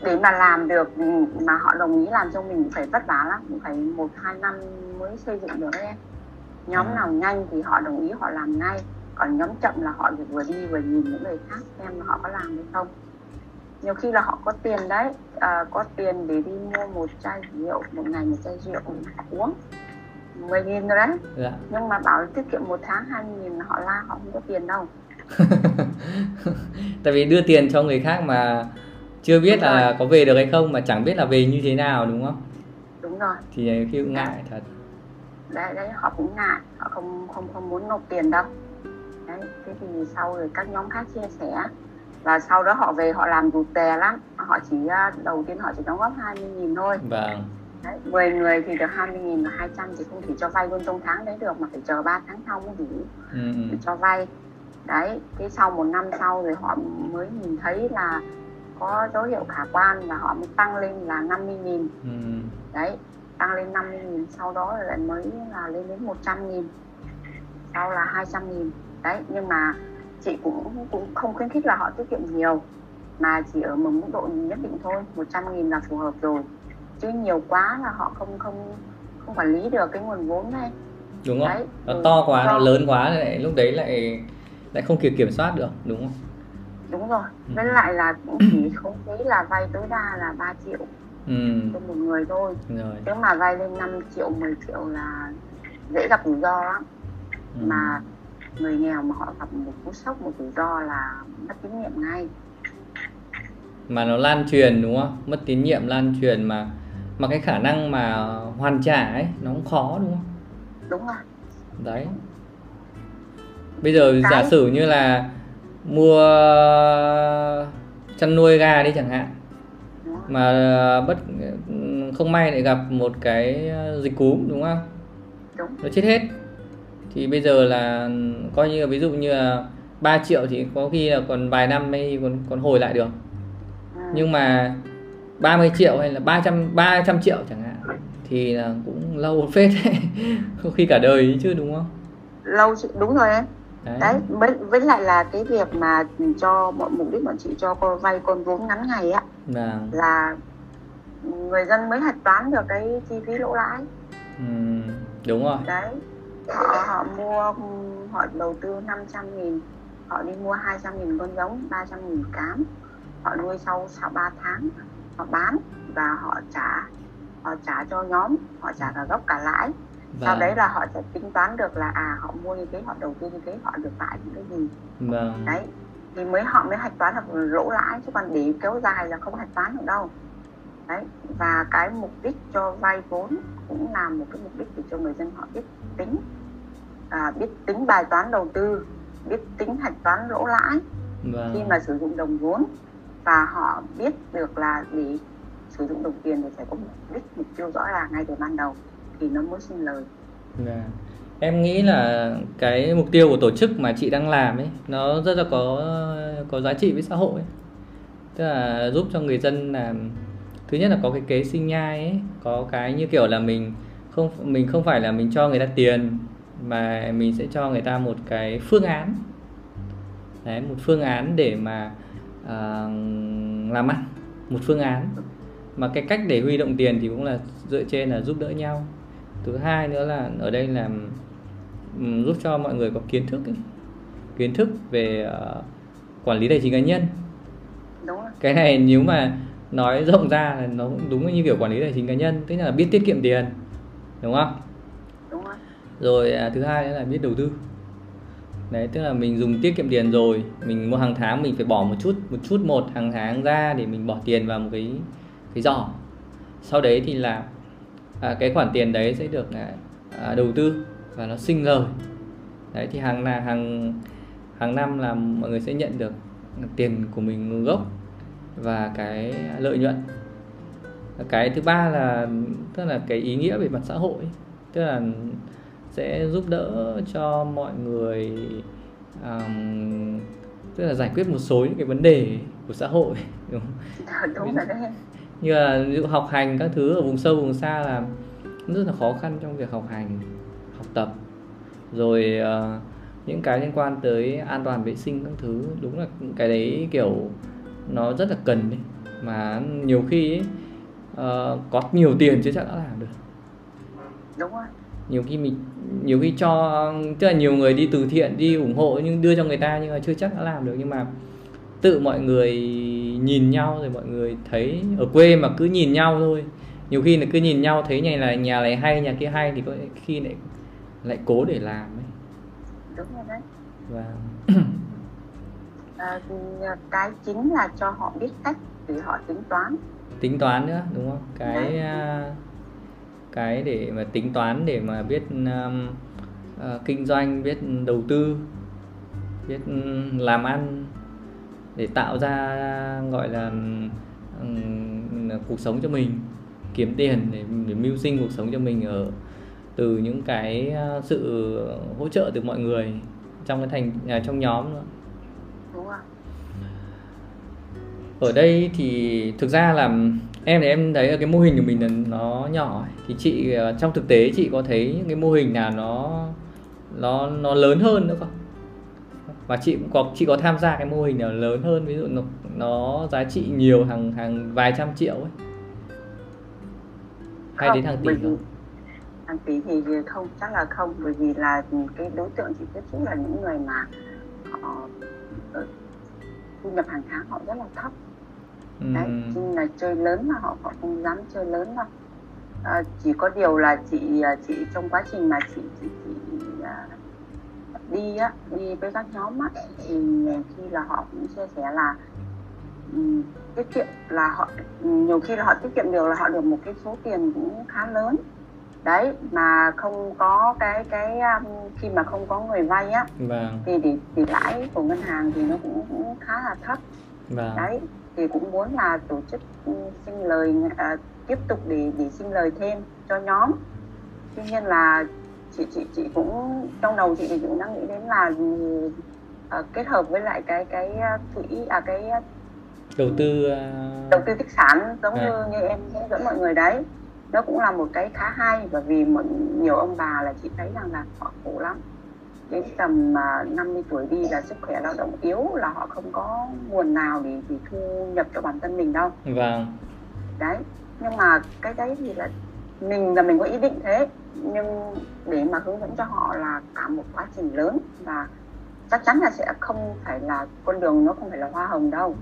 Để mà làm được, mà họ đồng ý làm cho mình phải vất vả lắm, cũng phải 1-2 năm mới xây dựng được đấy. Nhóm nào nhanh thì họ đồng ý họ làm ngay, còn nhóm chậm là họ vừa đi vừa nhìn những người khác xem họ có làm hay không. Nhiều khi là họ có tiền đấy, có tiền để đi mua một chai rượu, một ngày một chai rượu uống 10.000 rồi đấy. Nhưng mà bảo tiết kiệm 1 tháng 2.000 họ la, họ không có tiền đâu. Tại vì đưa tiền cho người khác mà chưa biết là có về được hay không, mà chẳng biết là về như thế nào đúng không? Đúng rồi. Thì khi cũng ngại thật. Đấy họ cũng ngại, họ không muốn nộp tiền đâu. Đấy, thế thì sau rồi các nhóm khác chia sẻ. Và sau đó họ về họ làm rụt tè lắm. Họ chỉ đầu tiên họ chỉ đóng góp 20.000 thôi. Vâng. Đấy, 10 người thì được 20.000 và 200 thì không thể cho vay luôn trong tháng đấy được, mà phải chờ 3 tháng sau mới đủ để cho vay. Đấy, thế sau 1 năm sau rồi họ mới nhìn thấy là có dấu hiệu khả quan và họ mới tăng lên là 50.000. Đấy, tăng lên 50.000, sau đó lại mới là lên đến 100.000, sau là 200.000. Đấy, nhưng mà chị cũng không khuyến khích là họ tiết kiệm nhiều, mà chỉ ở một mức độ nhất định thôi, 100.000 là phù hợp rồi. Chứ nhiều quá là họ không quản lý được cái nguồn vốn này. Đúng không? Đấy, nó to quá, nó lớn quá, lại lúc đấy lại không kiểm soát được, đúng không? Đúng rồi, với lại là cũng chỉ không thấy là vay tối đa là 3 triệu cho một người thôi. Rồi. Nếu mà vay lên 5 triệu, 10 triệu là dễ gặp rủi ro lắm. Mà người nghèo mà họ gặp một cú sốc, một rủi ro là mất tín nhiệm ngay. Mà nó lan truyền đúng không? Mất tín nhiệm lan truyền mà cái khả năng mà hoàn trả ấy nó cũng khó đúng không? Đúng rồi. Đấy. Bây giờ giả sử như là mua chăn nuôi gà đi chẳng hạn, mà không may lại gặp một cái dịch cúm đúng không? Đúng. Nó chết hết. Thì bây giờ là coi như là ví dụ như là 3 triệu thì có khi là còn vài năm mới còn hồi lại được. Nhưng mà 30 triệu hay là 300 triệu chẳng hạn thì là cũng lâu phết đấy. Có khi cả đời chứ, đúng không? Lâu, đúng rồi em. Đấy, với lại là cái việc mà cho bọn mục đích bọn chị cho con vay con vốn ngắn ngày á, là người dân mới hạch toán được cái chi phí lỗ lãi. Đúng rồi. Đấy, họ mua, họ đầu tư 500.000, họ đi mua 200.000 con giống, 300.000 cám, họ nuôi sau 3 tháng, họ bán và họ trả cho nhóm, họ trả cả gốc cả lãi. Vâng. Sau đấy là họ sẽ tính toán được là họ mua như thế, họ đầu tư như thế, họ được lại những cái gì. Vâng. Đấy, thì họ mới hạch toán được lỗ lãi, chứ còn để kéo dài là không hạch toán được đâu. Đấy, và cái mục đích cho vay vốn cũng là một cái mục đích để cho người dân họ biết tính bài toán đầu tư, biết tính hạch toán lỗ lãi. Vâng. Khi mà sử dụng đồng vốn, và họ biết được là để sử dụng đồng tiền thì phải có mục tiêu rõ ràng ngay từ ban đầu thì nó mới sinh lời. Em nghĩ là cái mục tiêu của tổ chức mà chị đang làm ấy, nó rất là có giá trị với xã hội ấy. Tức là giúp cho người dân làm, thứ nhất là có cái kế sinh nhai ấy, có cái như kiểu là mình không phải là mình cho người ta tiền, mà mình sẽ cho người ta một cái phương án. Đấy, một phương án để mà làm ăn, một phương án. Mà cái cách để huy động tiền thì cũng là dựa trên là giúp đỡ nhau. Thứ hai nữa là ở đây là giúp cho mọi người có kiến thức về quản lý tài chính cá nhân. Đúng rồi. Cái này nếu mà nói rộng ra là nó cũng đúng như kiểu quản lý tài chính cá nhân, tức là biết tiết kiệm tiền, đúng không? Đúng rồi. Rồi thứ hai nữa là biết đầu tư. Đấy, tức là mình dùng tiết kiệm tiền rồi, mình mua hàng tháng mình phải bỏ một chút hàng tháng ra để mình bỏ tiền vào một cái giỏ. Sau đấy thì là cái khoản tiền đấy sẽ được đầu tư và nó sinh lời. Đấy, thì hàng năm là mọi người sẽ nhận được tiền của mình gốc và cái lợi nhuận. Cái thứ ba là tức là cái ý nghĩa về mặt xã hội, tức là sẽ giúp đỡ cho mọi người, tức là giải quyết một số những cái vấn đề của xã hội, đúng không? Đúng rồi đấy. Như là ví dụ học hành các thứ ở vùng sâu vùng xa là rất là khó khăn trong việc học hành, học tập. Rồi những cái liên quan tới an toàn vệ sinh các thứ, đúng là cái đấy kiểu nó rất là cần đấy. Mà nhiều khi có nhiều tiền chứ chắc đã làm được. Đúng rồi. Nhiều khi cho, tức là nhiều người đi từ thiện, đi ủng hộ, nhưng đưa cho người ta nhưng mà chưa chắc đã làm được. Nhưng mà tự mọi người nhìn nhau rồi mọi người thấy, ở quê mà cứ nhìn nhau thôi, nhiều khi là cứ nhìn nhau thấy nhà này hay, nhà kia hay, thì có khi lại cố để làm ấy. Đúng rồi đấy. Wow. Cái chính là cho họ biết cách để họ tính toán nữa, đúng không? Cái để mà tính toán, để mà biết kinh doanh, biết đầu tư, biết làm ăn, để tạo ra gọi là cuộc sống cho mình, kiếm tiền để mưu sinh cuộc sống cho mình từ những cái sự hỗ trợ từ mọi người trong nhóm nữa. Đúng rồi. Ở đây thì thực ra là em thấy cái mô hình của mình là nó nhỏ, thì chị trong thực tế chị có thấy những cái mô hình nào nó lớn hơn nữa không? Và chị có tham gia cái mô hình nào lớn hơn, ví dụ nó giá trị nhiều, hàng vài trăm triệu ấy, hay đến hàng tỷ không? Hàng tỷ thì không, chắc là không, bởi vì là cái đối tượng chị tiếp xúc là những người mà họ thu nhập hàng tháng họ rất là thấp. Đấy, nhưng là chơi lớn mà họ không dám chơi lớn đâu. Chỉ có điều là chị trong quá trình mà chị đi với các nhóm á, thì khi là họ cũng chia sẻ là tiết kiệm, là họ nhiều khi là họ tiết kiệm được, là họ được một cái số tiền cũng khá lớn đấy, mà không có cái khi mà không có người vay á. Vâng. thì lãi của ngân hàng thì nó cũng khá là thấp. Vâng. Đấy, thì cũng muốn là tổ chức sinh lời, tiếp tục để sinh lời thêm cho nhóm. Tuy nhiên là chị cũng trong đầu chị cũng đang nghĩ đến là kết hợp với lại cái đầu tư tích sản giống như em hướng dẫn mọi người đấy, nó cũng là một cái khá hay, bởi vì nhiều ông bà là chị thấy rằng là họ khổ lắm, đến tầm 50 tuổi đi là sức khỏe lao động yếu, là họ không có nguồn nào để thu nhập cho bản thân mình đâu. Vâng. Đấy, nhưng mà cái đấy thì là mình có ý định thế, nhưng để mà hướng dẫn cho họ là cả một quá trình lớn, và chắc chắn là sẽ không phải là con đường, nó không phải là hoa hồng đâu.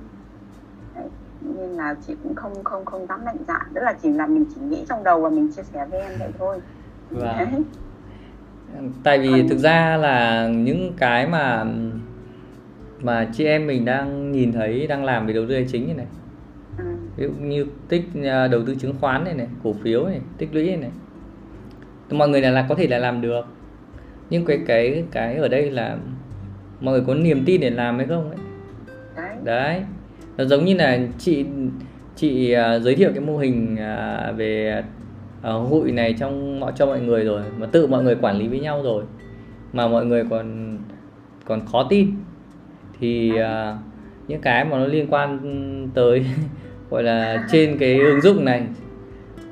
Đấy, nên là chị cũng không dám mạnh dạn, tức là chỉ là mình chỉ nghĩ trong đầu và mình chia sẻ với em vậy thôi. Vâng. Đấy. Tại vì thực ra là những cái mà chị em mình đang nhìn thấy đang làm về đầu tư tài chính như này, ví dụ như tích đầu tư chứng khoán này, cổ phiếu này, tích lũy này, mọi người là có thể là làm được, nhưng cái ở đây là mọi người có niềm tin để làm hay không ấy. Đấy, nó giống như là chị giới thiệu cái mô hình về hụi này cho mọi người rồi, mà tự mọi người quản lý với nhau rồi, mà mọi người còn khó tin, thì những cái mà nó liên quan tới gọi là trên cái ứng dụng này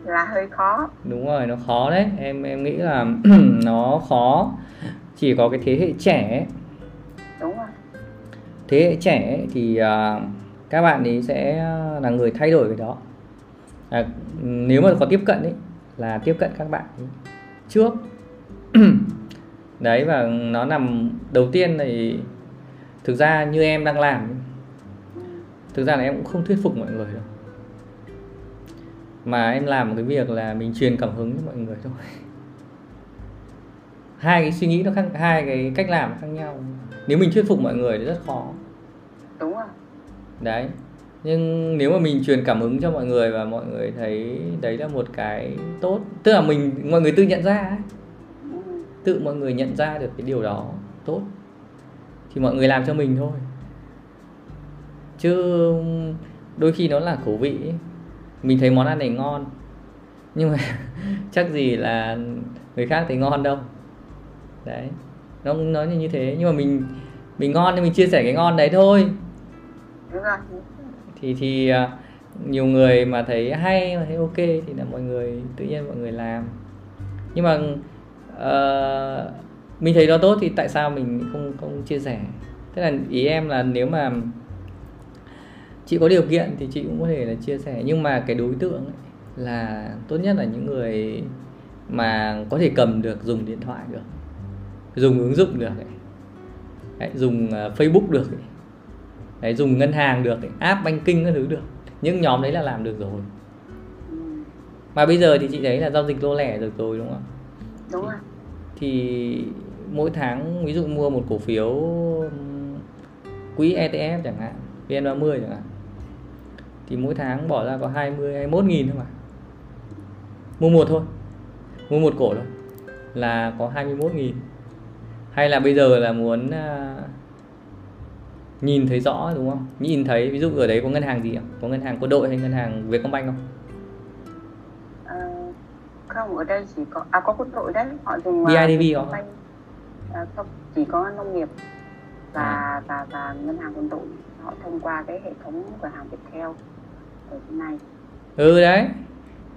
là hơi khó. Đúng rồi, nó khó đấy, em nghĩ là nó khó, chỉ có cái thế hệ trẻ. Đúng rồi. Thế hệ trẻ thì các bạn ấy sẽ là người thay đổi cái đó. Nếu mà có tiếp cận ấy là tiếp cận các bạn ấy trước. Đấy, và nó nằm đầu tiên thì thực ra như em đang làm ấy, thực ra là em cũng không thuyết phục mọi người đâu, mà em làm một cái việc là mình truyền cảm hứng cho mọi người thôi. Hai cái suy nghĩ nó khác, hai cái cách làm khác nhau. Nếu mình thuyết phục mọi người thì rất khó. Đúng rồi. Đấy, nhưng nếu mà mình truyền cảm hứng cho mọi người và mọi người thấy đấy là một cái tốt, tức là mọi người tự nhận ra ấy. Tự mọi người nhận ra được cái điều đó tốt thì mọi người làm cho mình thôi, chứ đôi khi nó là khẩu vị ấy. Mình thấy món ăn này ngon nhưng mà chắc gì là người khác thấy ngon đâu. Đấy, nó như thế, nhưng mà mình ngon thì mình chia sẻ cái ngon đấy thôi. Đúng rồi. Thì nhiều người mà thấy hay, mà thấy ok thì là mọi người tự nhiên mọi người làm. Nhưng mà mình thấy nó tốt thì tại sao mình không chia sẻ? Tức là ý em là nếu mà chị có điều kiện thì chị cũng có thể là chia sẻ, nhưng mà cái đối tượng ấy là tốt nhất là những người mà có thể cầm được, dùng điện thoại được, dùng ứng dụng được ấy. Đấy, dùng Facebook được ấy. Đấy, dùng ngân hàng được ấy, app banking các thứ được, những nhóm đấy là làm được rồi. Mà bây giờ thì chị thấy là giao dịch lô lẻ được rồi, đúng không? Đúng rồi. Thì mỗi tháng ví dụ mua một cổ phiếu quỹ ETF chẳng hạn, VN30 chẳng hạn, thì mỗi tháng bỏ ra có 20-21 nghìn thôi mà. Mua một thôi, mua một cổ thôi là có 21 nghìn. Hay là bây giờ là muốn nhìn thấy rõ, đúng không? Nhìn thấy ví dụ ở đấy có ngân hàng gì không? Có ngân hàng Quân đội hay ngân hàng Vietcombank không? Không, ở đây chỉ có có Quân đội đấy, họ dùng BIDV không? Không, chỉ có nông nghiệp và ngân hàng Quân đội, họ thông qua cái hệ thống cửa hàng Viettel ở trên này. Ừ đấy,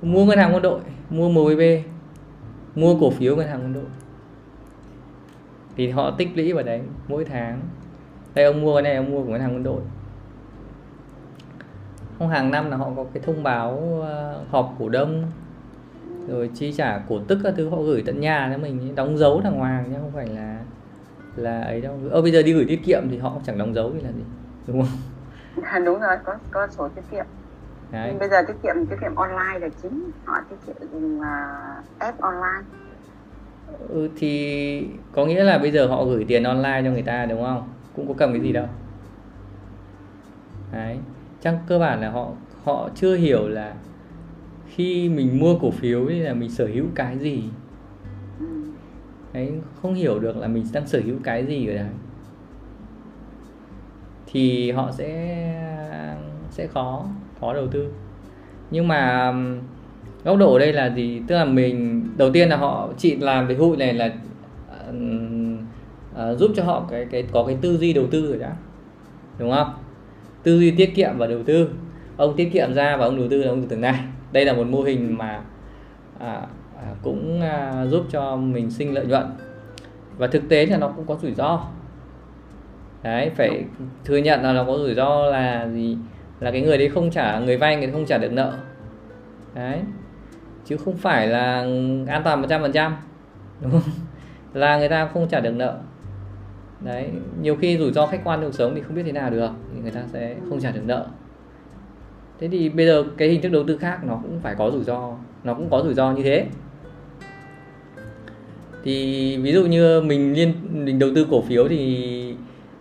mua ngân hàng Quân đội, mua MBB, mua cổ phiếu ngân hàng Quân đội thì họ tích lũy vào đấy mỗi tháng. Đây ông mua cái này, ông mua của ngân hàng Quân đội. Không, hàng năm là họ có cái thông báo họp cổ đông, rồi chi trả cổ tức các thứ, họ gửi tận nhà cho mình, đóng dấu đàng hoàng nhé, không phải là ấy đâu. Bây giờ đi gửi tiết kiệm thì họ chẳng đóng dấu thì là gì, đúng không? À, đúng rồi, có sổ tiết kiệm. Đấy. Nhưng bây giờ tiết kiệm online là chính, họ tiết kiệm dùng app online. Thì có nghĩa là bây giờ họ gửi tiền online cho người ta, đúng không? Cũng có cầm cái gì đâu. Đấy, chắc cơ bản là họ chưa hiểu là khi mình mua cổ phiếu thì là mình sở hữu cái gì. Đấy, không hiểu được là mình đang sở hữu cái gì ở đấy thì họ sẽ khó đầu tư. Nhưng mà góc độ ở đây là gì? Tức là mình đầu tiên là chị làm cái hụi này là giúp cho họ có cái tư duy đầu tư rồi đã, đúng không? Tư duy tiết kiệm và đầu tư. Ông tiết kiệm ra và ông đầu tư là ông từ từng này. Đây là một mô hình mà giúp cho mình sinh lợi nhuận, và thực tế là nó cũng có rủi ro. Đấy, phải thừa nhận là nó có rủi ro là gì? Là cái người đấy không trả, người vay người không trả được nợ. Đấy. Chứ không phải là an toàn 100%, đúng không? Là người ta không trả được nợ. Đấy, nhiều khi rủi ro khách quan cuộc sống thì không biết thế nào được, thì người ta sẽ không trả được nợ. Thế thì bây giờ cái hình thức đầu tư khác nó cũng phải có rủi ro, nó cũng có rủi ro như thế. Thì ví dụ như mình đầu tư cổ phiếu thì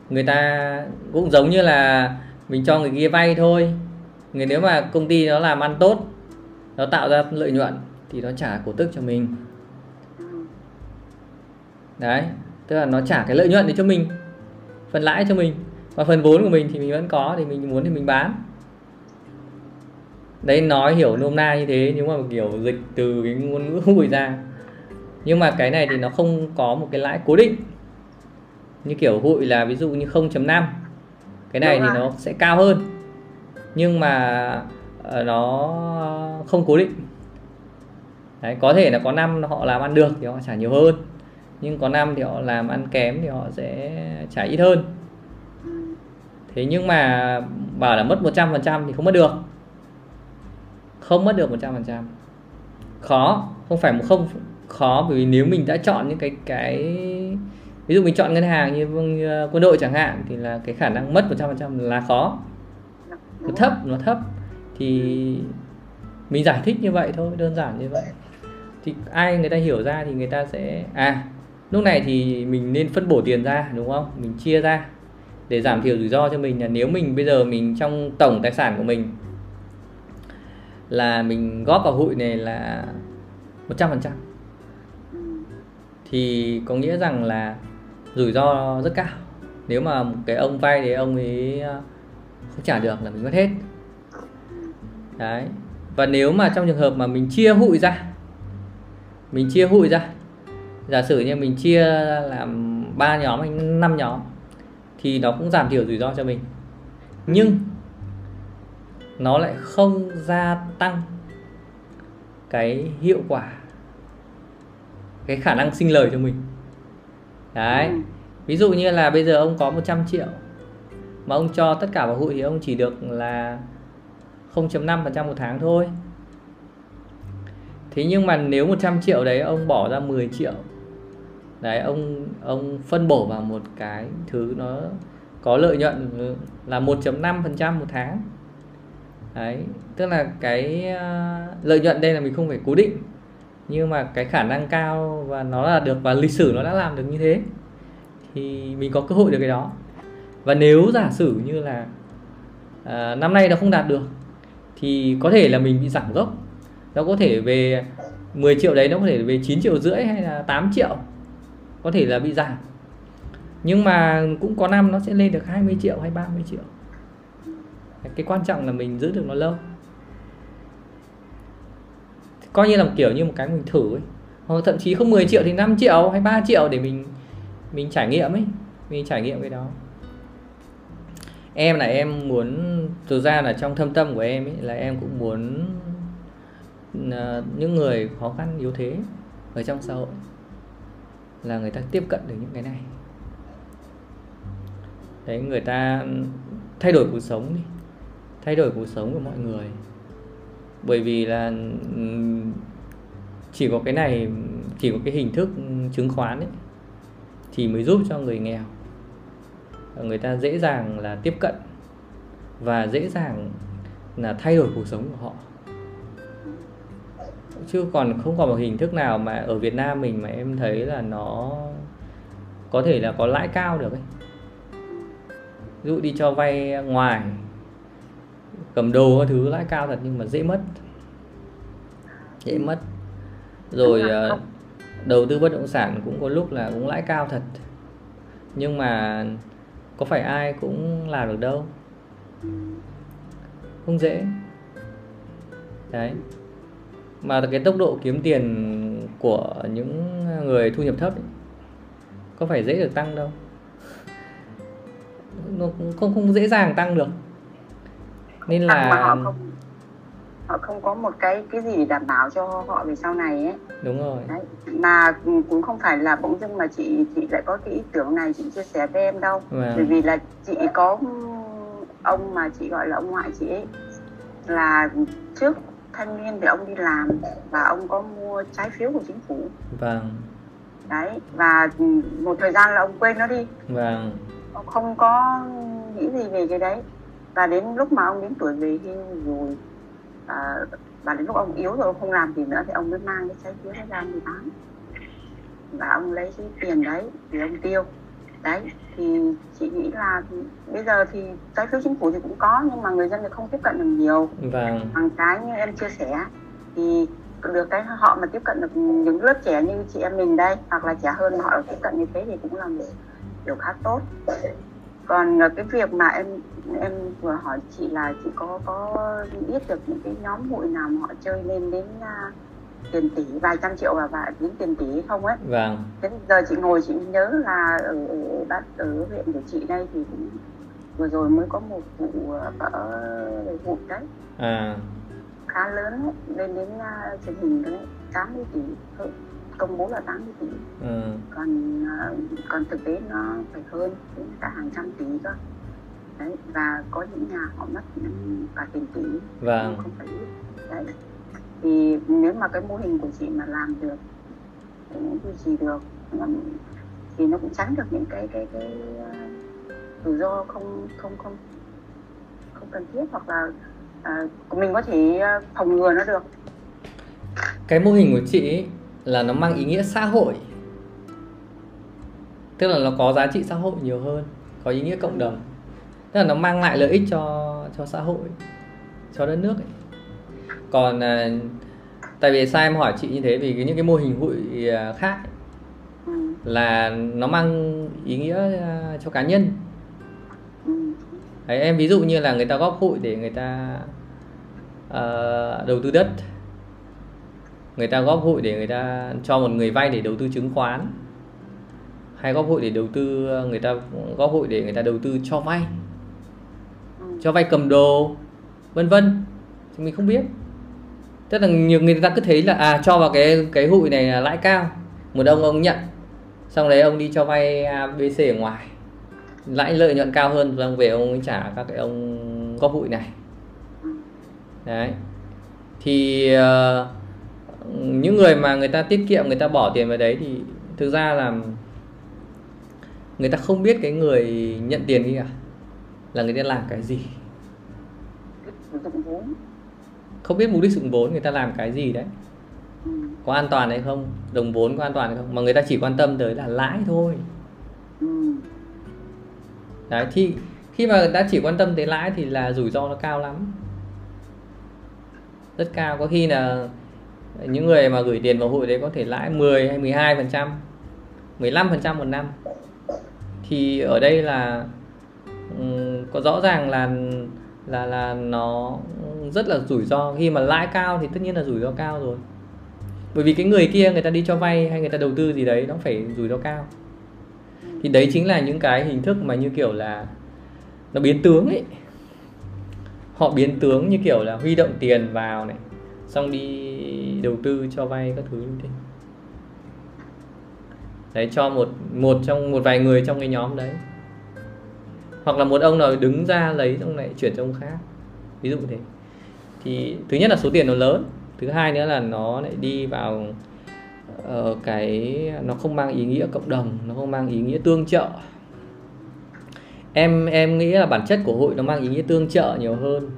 người ta cũng giống như là mình cho người kia vay thôi. Người nếu mà công ty nó làm ăn tốt, nó tạo ra lợi nhuận thì nó trả cổ tức cho mình. Đấy, tức là nó trả cái lợi nhuận đấy cho mình, phần lãi cho mình, và phần vốn của mình thì mình vẫn có, thì mình muốn thì mình bán. Đấy, nói hiểu nôm na như thế, nhưng mà một kiểu dịch từ cái ngôn ngữ hồi ra. Nhưng mà cái này thì nó không có một cái lãi cố định. Như kiểu hụi là ví dụ như 0.5. Cái này thì nó sẽ cao hơn, nhưng mà nó không cố định. Đấy, có thể là có năm họ làm ăn được thì họ trả nhiều hơn, nhưng có năm thì họ làm ăn kém thì họ sẽ trả ít hơn. Thế nhưng mà bảo là mất 100% thì không mất được. Không mất được 100%. Khó, không phải một không khó, bởi vì nếu mình đã chọn những cái ví dụ mình chọn ngân hàng như quân đội chẳng hạn, thì là cái khả năng mất 100% là khó. Nó thấp. Thì mình giải thích như vậy thôi, đơn giản như vậy. Thì ai người ta hiểu ra thì người ta sẽ lúc này thì mình nên phân bổ tiền ra, đúng không? Mình chia ra để giảm thiểu rủi ro cho mình, là nếu mình bây giờ mình trong tổng tài sản của mình là mình góp vào hụi này là 100%, thì có nghĩa rằng là rủi ro rất cao. Nếu mà cái ông vay thì ông ấy không trả được là mình mất hết. Đấy. Và nếu mà trong trường hợp mà mình chia hụi ra, giả sử như mình chia làm 3 nhóm hay 5 nhóm thì nó cũng giảm thiểu rủi ro cho mình, nhưng nó lại không gia tăng cái hiệu quả, cái khả năng sinh lời cho mình. Đấy. Ví dụ như là bây giờ ông có 100 triệu mà ông cho tất cả vào hụi thì ông chỉ được là 0.5% một tháng thôi. Thế nhưng mà nếu 100 triệu đấy ông bỏ ra 10 triệu. Đấy, ông phân bổ vào một cái thứ nó có lợi nhuận là 1.5% một tháng. Đấy, tức là cái lợi nhuận đây là mình không phải cố định, nhưng mà cái khả năng cao và nó là được, và lịch sử nó đã làm được như thế, thì mình có cơ hội được cái đó. Và nếu giả sử như là năm nay nó không đạt được thì có thể là mình bị giảm gốc. Nó có thể về 10 triệu đấy, nó có thể về 9,5 triệu hay là 8 triệu, có thể là bị giảm. Nhưng mà cũng có năm nó sẽ lên được 20 triệu hay 30 triệu. Cái quan trọng là mình giữ được nó lâu, coi như là một kiểu như một cái mình thử ấy. Hoặc thậm chí không 10 triệu thì 5 triệu hay 3 triệu để mình trải nghiệm ấy, mình trải nghiệm cái đó. Em muốn, thực ra là trong thâm tâm của em ấy, là em cũng muốn những người khó khăn yếu thế ở trong xã hội là người ta tiếp cận được những cái này. Đấy, người ta thay đổi cuộc sống đi, thay đổi cuộc sống của mọi người. Bởi vì là chỉ có cái này, chỉ có cái hình thức chứng khoán ấy thì mới giúp cho người nghèo, người ta dễ dàng là tiếp cận và dễ dàng là thay đổi cuộc sống của họ. Chứ còn không còn một hình thức nào mà ở Việt Nam mình mà em thấy là nó có thể là có lãi cao được ấy. Ví dụ đi cho vay ngoài, cầm đồ các thứ lãi cao thật, nhưng mà dễ mất. Rồi đầu tư bất động sản cũng có lúc là cũng lãi cao thật, nhưng mà có phải ai cũng làm được đâu, không dễ. Đấy, mà cái tốc độ kiếm tiền của những người thu nhập thấp ấy, có phải dễ được tăng đâu, nó không dễ dàng tăng được, nên là họ không có một cái gì đảm bảo cho họ về sau này ấy. Đúng rồi. Đấy. Mà cũng không phải là bỗng dưng mà chị lại có cái ý tưởng này chị chia sẻ với em đâu. Wow. Bởi vì là chị có ông mà chị gọi là ông ngoại chị ấy, là trước thanh niên thì ông đi làm và ông có mua trái phiếu của chính phủ. Vâng. Đấy, và một thời gian là ông quên nó đi. Vâng. Ông không có nghĩ gì về cái đấy. Và đến lúc mà ông đến tuổi về hưu rồi, và đến lúc ông yếu rồi ông không làm gì nữa thì ông mới mang cái trái phiếu ra ông bán, và ông lấy cái tiền đấy thì ông tiêu. Đấy, thì chị nghĩ là bây giờ thì trái phiếu chính phủ thì cũng có, nhưng mà người dân thì không tiếp cận được nhiều. Vâng. Bằng cái như em chia sẻ thì được cái họ mà tiếp cận được những lớp trẻ như chị em mình đây, hoặc là trẻ hơn mà họ tiếp cận như thế thì cũng là một điều khá tốt. Còn cái việc mà em vừa hỏi chị là chị có biết được những cái nhóm hụi nào mà họ chơi lên đến tiền tỷ, vài trăm triệu và đến tiền tỷ hay không ấy. Vâng. Thế giờ chị ngồi chị nhớ là ở huyện của chị đây thì cũng vừa rồi mới có một vụ hụi đấy. À. Khá lớn ấy, lên đến truyền hình đấy, 80 tỷ, công bố là 80 tỷ. Ừ. Còn thực tế nó phải hơn, cả hàng trăm tỷ cơ. Đấy, và có những nhà họ mất cả tiền tỷ. Vâng. Không phải ít. Đấy. Thì nếu mà cái mô hình của chị mà làm được, duy trì được thì nó cũng tránh được những cái rủi ro không cần thiết, hoặc là mình có thể phòng ngừa nó được. Cái mô hình của chị ấy là nó mang ý nghĩa xã hội, tức là nó có giá trị xã hội nhiều hơn, có ý nghĩa cộng đồng, tức là nó mang lại lợi ích cho xã hội, cho đất nước ấy. Còn tại vì sao em hỏi chị như thế, vì những cái mô hình hụi khác là nó mang ý nghĩa cho cá nhân. Đấy, em ví dụ như là người ta góp hụi để người ta đầu tư đất, người ta góp hụi để người ta cho một người vay để đầu tư chứng khoán, hay góp hụi để đầu tư, người ta góp hụi để người ta đầu tư cho vay cầm đồ, vân vân, thì mình không biết. Tức là nhiều người ta cứ thấy là cho vào cái hụi này là lãi cao, một ông nhận, xong đấy ông đi cho vay ABC ở ngoài, lãi lợi nhuận cao hơn, xong về ông ấy trả các cái ông góp hụi này. Đấy. Thì những người mà người ta tiết kiệm, người ta bỏ tiền vào đấy thì thực ra là người ta không biết cái người nhận tiền kia là người ta làm cái gì, không biết mục đích sử dụng vốn, người ta làm cái gì đấy, có an toàn hay không, đồng vốn có an toàn hay không, mà người ta chỉ quan tâm tới là lãi thôi. Đấy, thì khi mà người ta chỉ quan tâm tới lãi thì là rủi ro nó cao lắm, rất cao. Có khi là những người mà gửi tiền vào hụi đấy có thể lãi 10 hay 12%, 15% một năm. Thì ở đây là có rõ ràng là nó rất là rủi ro. Khi mà lãi cao thì tất nhiên là rủi ro cao rồi, bởi vì cái người kia người ta đi cho vay hay người ta đầu tư gì đấy nó phải rủi ro cao. Thì đấy chính là những cái hình thức mà như kiểu là nó biến tướng ấy, họ biến tướng như kiểu là huy động tiền vào này, xong đi đầu tư cho vay các thứ như thế. Đấy, cho một trong một vài người trong cái nhóm đấy, hoặc là một ông nào đứng ra lấy xong lại chuyển cho ông khác, ví dụ thế. Thì thứ nhất là số tiền nó lớn, thứ hai nữa là nó lại đi vào cái nó không mang ý nghĩa cộng đồng, nó không mang ý nghĩa tương trợ. Em nghĩ là bản chất của hội nó mang ý nghĩa tương trợ nhiều hơn,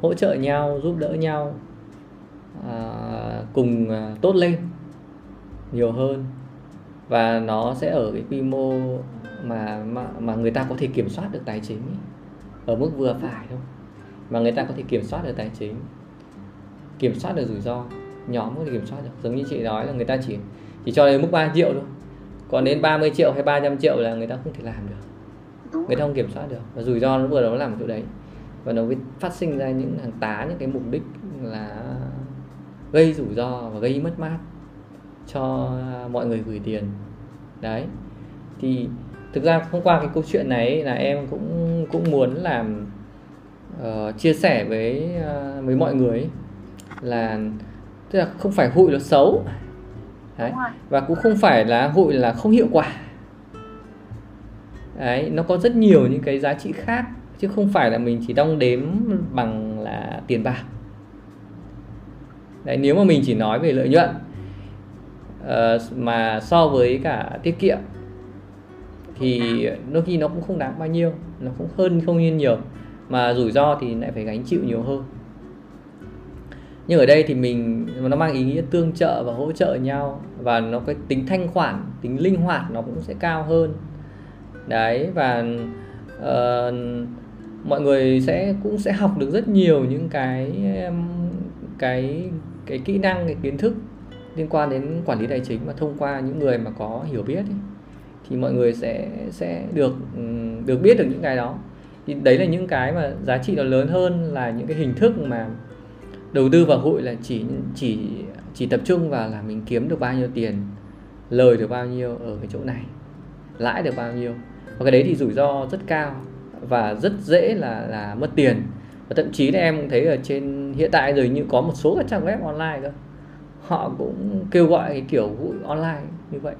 hỗ trợ nhau, giúp đỡ nhau, cùng tốt lên nhiều hơn, và nó sẽ ở cái quy mô mà người ta có thể kiểm soát được tài chính ấy, ở mức vừa phải thôi, mà người ta có thể kiểm soát được tài chính, kiểm soát được rủi ro, nhóm có thể kiểm soát được. Giống như chị nói là người ta chỉ cho đến mức 3 triệu thôi, còn đến 30 triệu hay 300 triệu là người ta không thể làm được, người ta không kiểm soát được, và rủi ro nó vừa đó làm chỗ đấy, và nó mới phát sinh ra những hàng tá, những cái mục đích là gây rủi ro và gây mất mát cho mọi người gửi tiền. Đấy, Thì thực ra thông qua cái câu chuyện này là em cũng muốn làm chia sẻ với mọi người là, tức là không phải hụi nó xấu. Đấy. Và cũng không phải là hụi là không hiệu quả. Đấy, nó có rất nhiều những cái giá trị khác, chứ không phải là mình chỉ đong đếm bằng là tiền bạc. Đấy, nếu mà mình chỉ nói về lợi nhuận mà so với cả tiết kiệm thì đôi khi nó cũng không đáng bao nhiêu, nó cũng không nhiều, mà rủi ro thì lại phải gánh chịu nhiều hơn. Nhưng ở đây thì nó mang ý nghĩa tương trợ và hỗ trợ nhau, và nó cái tính thanh khoản, tính linh hoạt nó cũng sẽ cao hơn. Đấy, và mọi người cũng sẽ học được rất nhiều những cái kỹ năng, cái kiến thức liên quan đến quản lý tài chính, và thông qua những người mà có hiểu biết ấy, thì mọi người sẽ được biết được những cái đó. Thì đấy là những cái mà giá trị nó lớn hơn là những cái hình thức mà đầu tư vào hụi là chỉ tập trung vào là mình kiếm được bao nhiêu tiền, lời được bao nhiêu ở cái chỗ này, lãi được bao nhiêu. Và cái đấy thì rủi ro rất cao và rất dễ là mất tiền. Và thậm chí là em thấy ở trên hiện tại rồi, như có một số các trang web online cơ, họ cũng kêu gọi cái kiểu hụi online như vậy.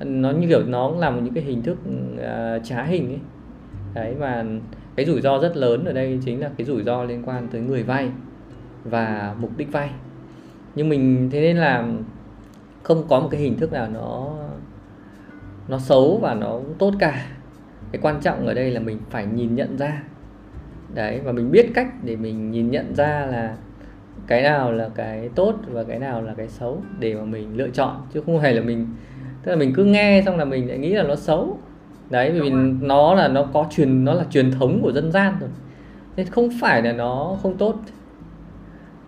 Nó như kiểu nó cũng làm những cái hình thức trá hình ấy. Đấy, mà cái rủi ro rất lớn ở đây chính là cái rủi ro liên quan tới người vay và mục đích vay. Nhưng thế nên là không có một cái hình thức nào nó xấu và nó tốt cả. Cái quan trọng ở đây là mình phải nhìn nhận ra. Đấy, và mình biết cách để mình nhìn nhận ra là cái nào là cái tốt và cái nào là cái xấu để mà mình lựa chọn, chứ không hề là mình cứ nghe xong là mình lại nghĩ là nó xấu. Đấy, vì nó là truyền thống của dân gian rồi, nên không phải là nó không tốt.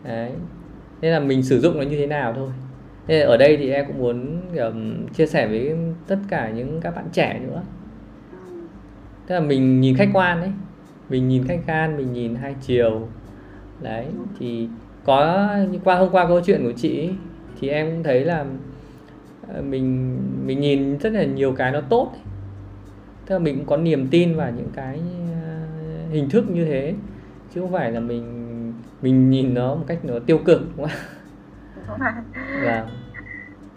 Đấy, nên là mình sử dụng nó như thế nào thôi. Nên ở đây thì em cũng muốn chia sẻ với tất cả những các bạn trẻ nữa, tức là mình nhìn khách quan đấy, mình nhìn khách quan, mình nhìn hai chiều. Đấy, thì hôm qua câu chuyện của chị ấy, thì em cũng thấy là mình nhìn rất là nhiều cái nó tốt ấy. Tức là mình cũng có niềm tin vào những cái hình thức như thế, chứ không phải là mình nhìn nó một cách nó tiêu cực, đúng không? Và,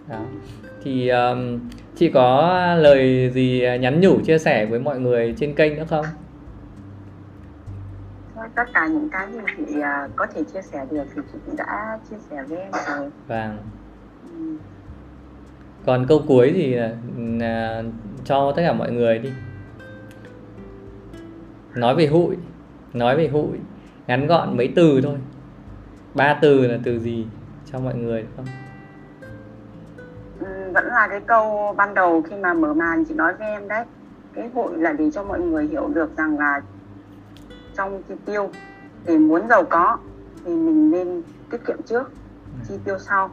đó. Thì chị có lời gì nhắn nhủ chia sẻ với mọi người trên kênh nữa không? Tất cả những cái gì chị có thể chia sẻ được thì chị cũng đã chia sẻ với em rồi. Vâng. Còn câu cuối thì là cho tất cả mọi người đi. Nói về hụi, ngắn gọn mấy từ thôi. 3 từ là từ gì cho mọi người được không? Vẫn là cái câu ban đầu khi mà mở màn chị nói với em đấy. Cái hụi là để cho mọi người hiểu được rằng là trong chi tiêu để muốn giàu có thì mình nên tiết kiệm trước, chi tiêu sau.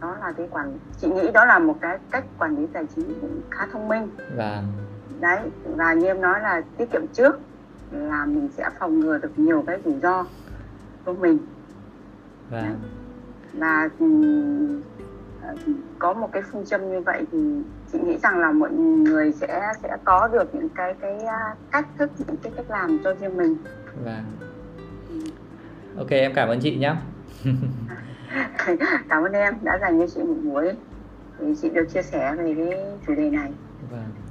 Đó là cái chị nghĩ đó là một cái cách quản lý tài chính khá thông minh. Và đấy, và như em nói là tiết kiệm trước là mình sẽ phòng ngừa được nhiều cái rủi ro của mình. Và có một cái phương châm như vậy thì chị nghĩ rằng là mọi người sẽ có được những cái cách thức, những cái cách làm cho riêng mình. Và ok, em cảm ơn chị nhé. Cảm ơn em đã dành cho chị một buổi chị được chia sẻ về cái chủ đề này. Và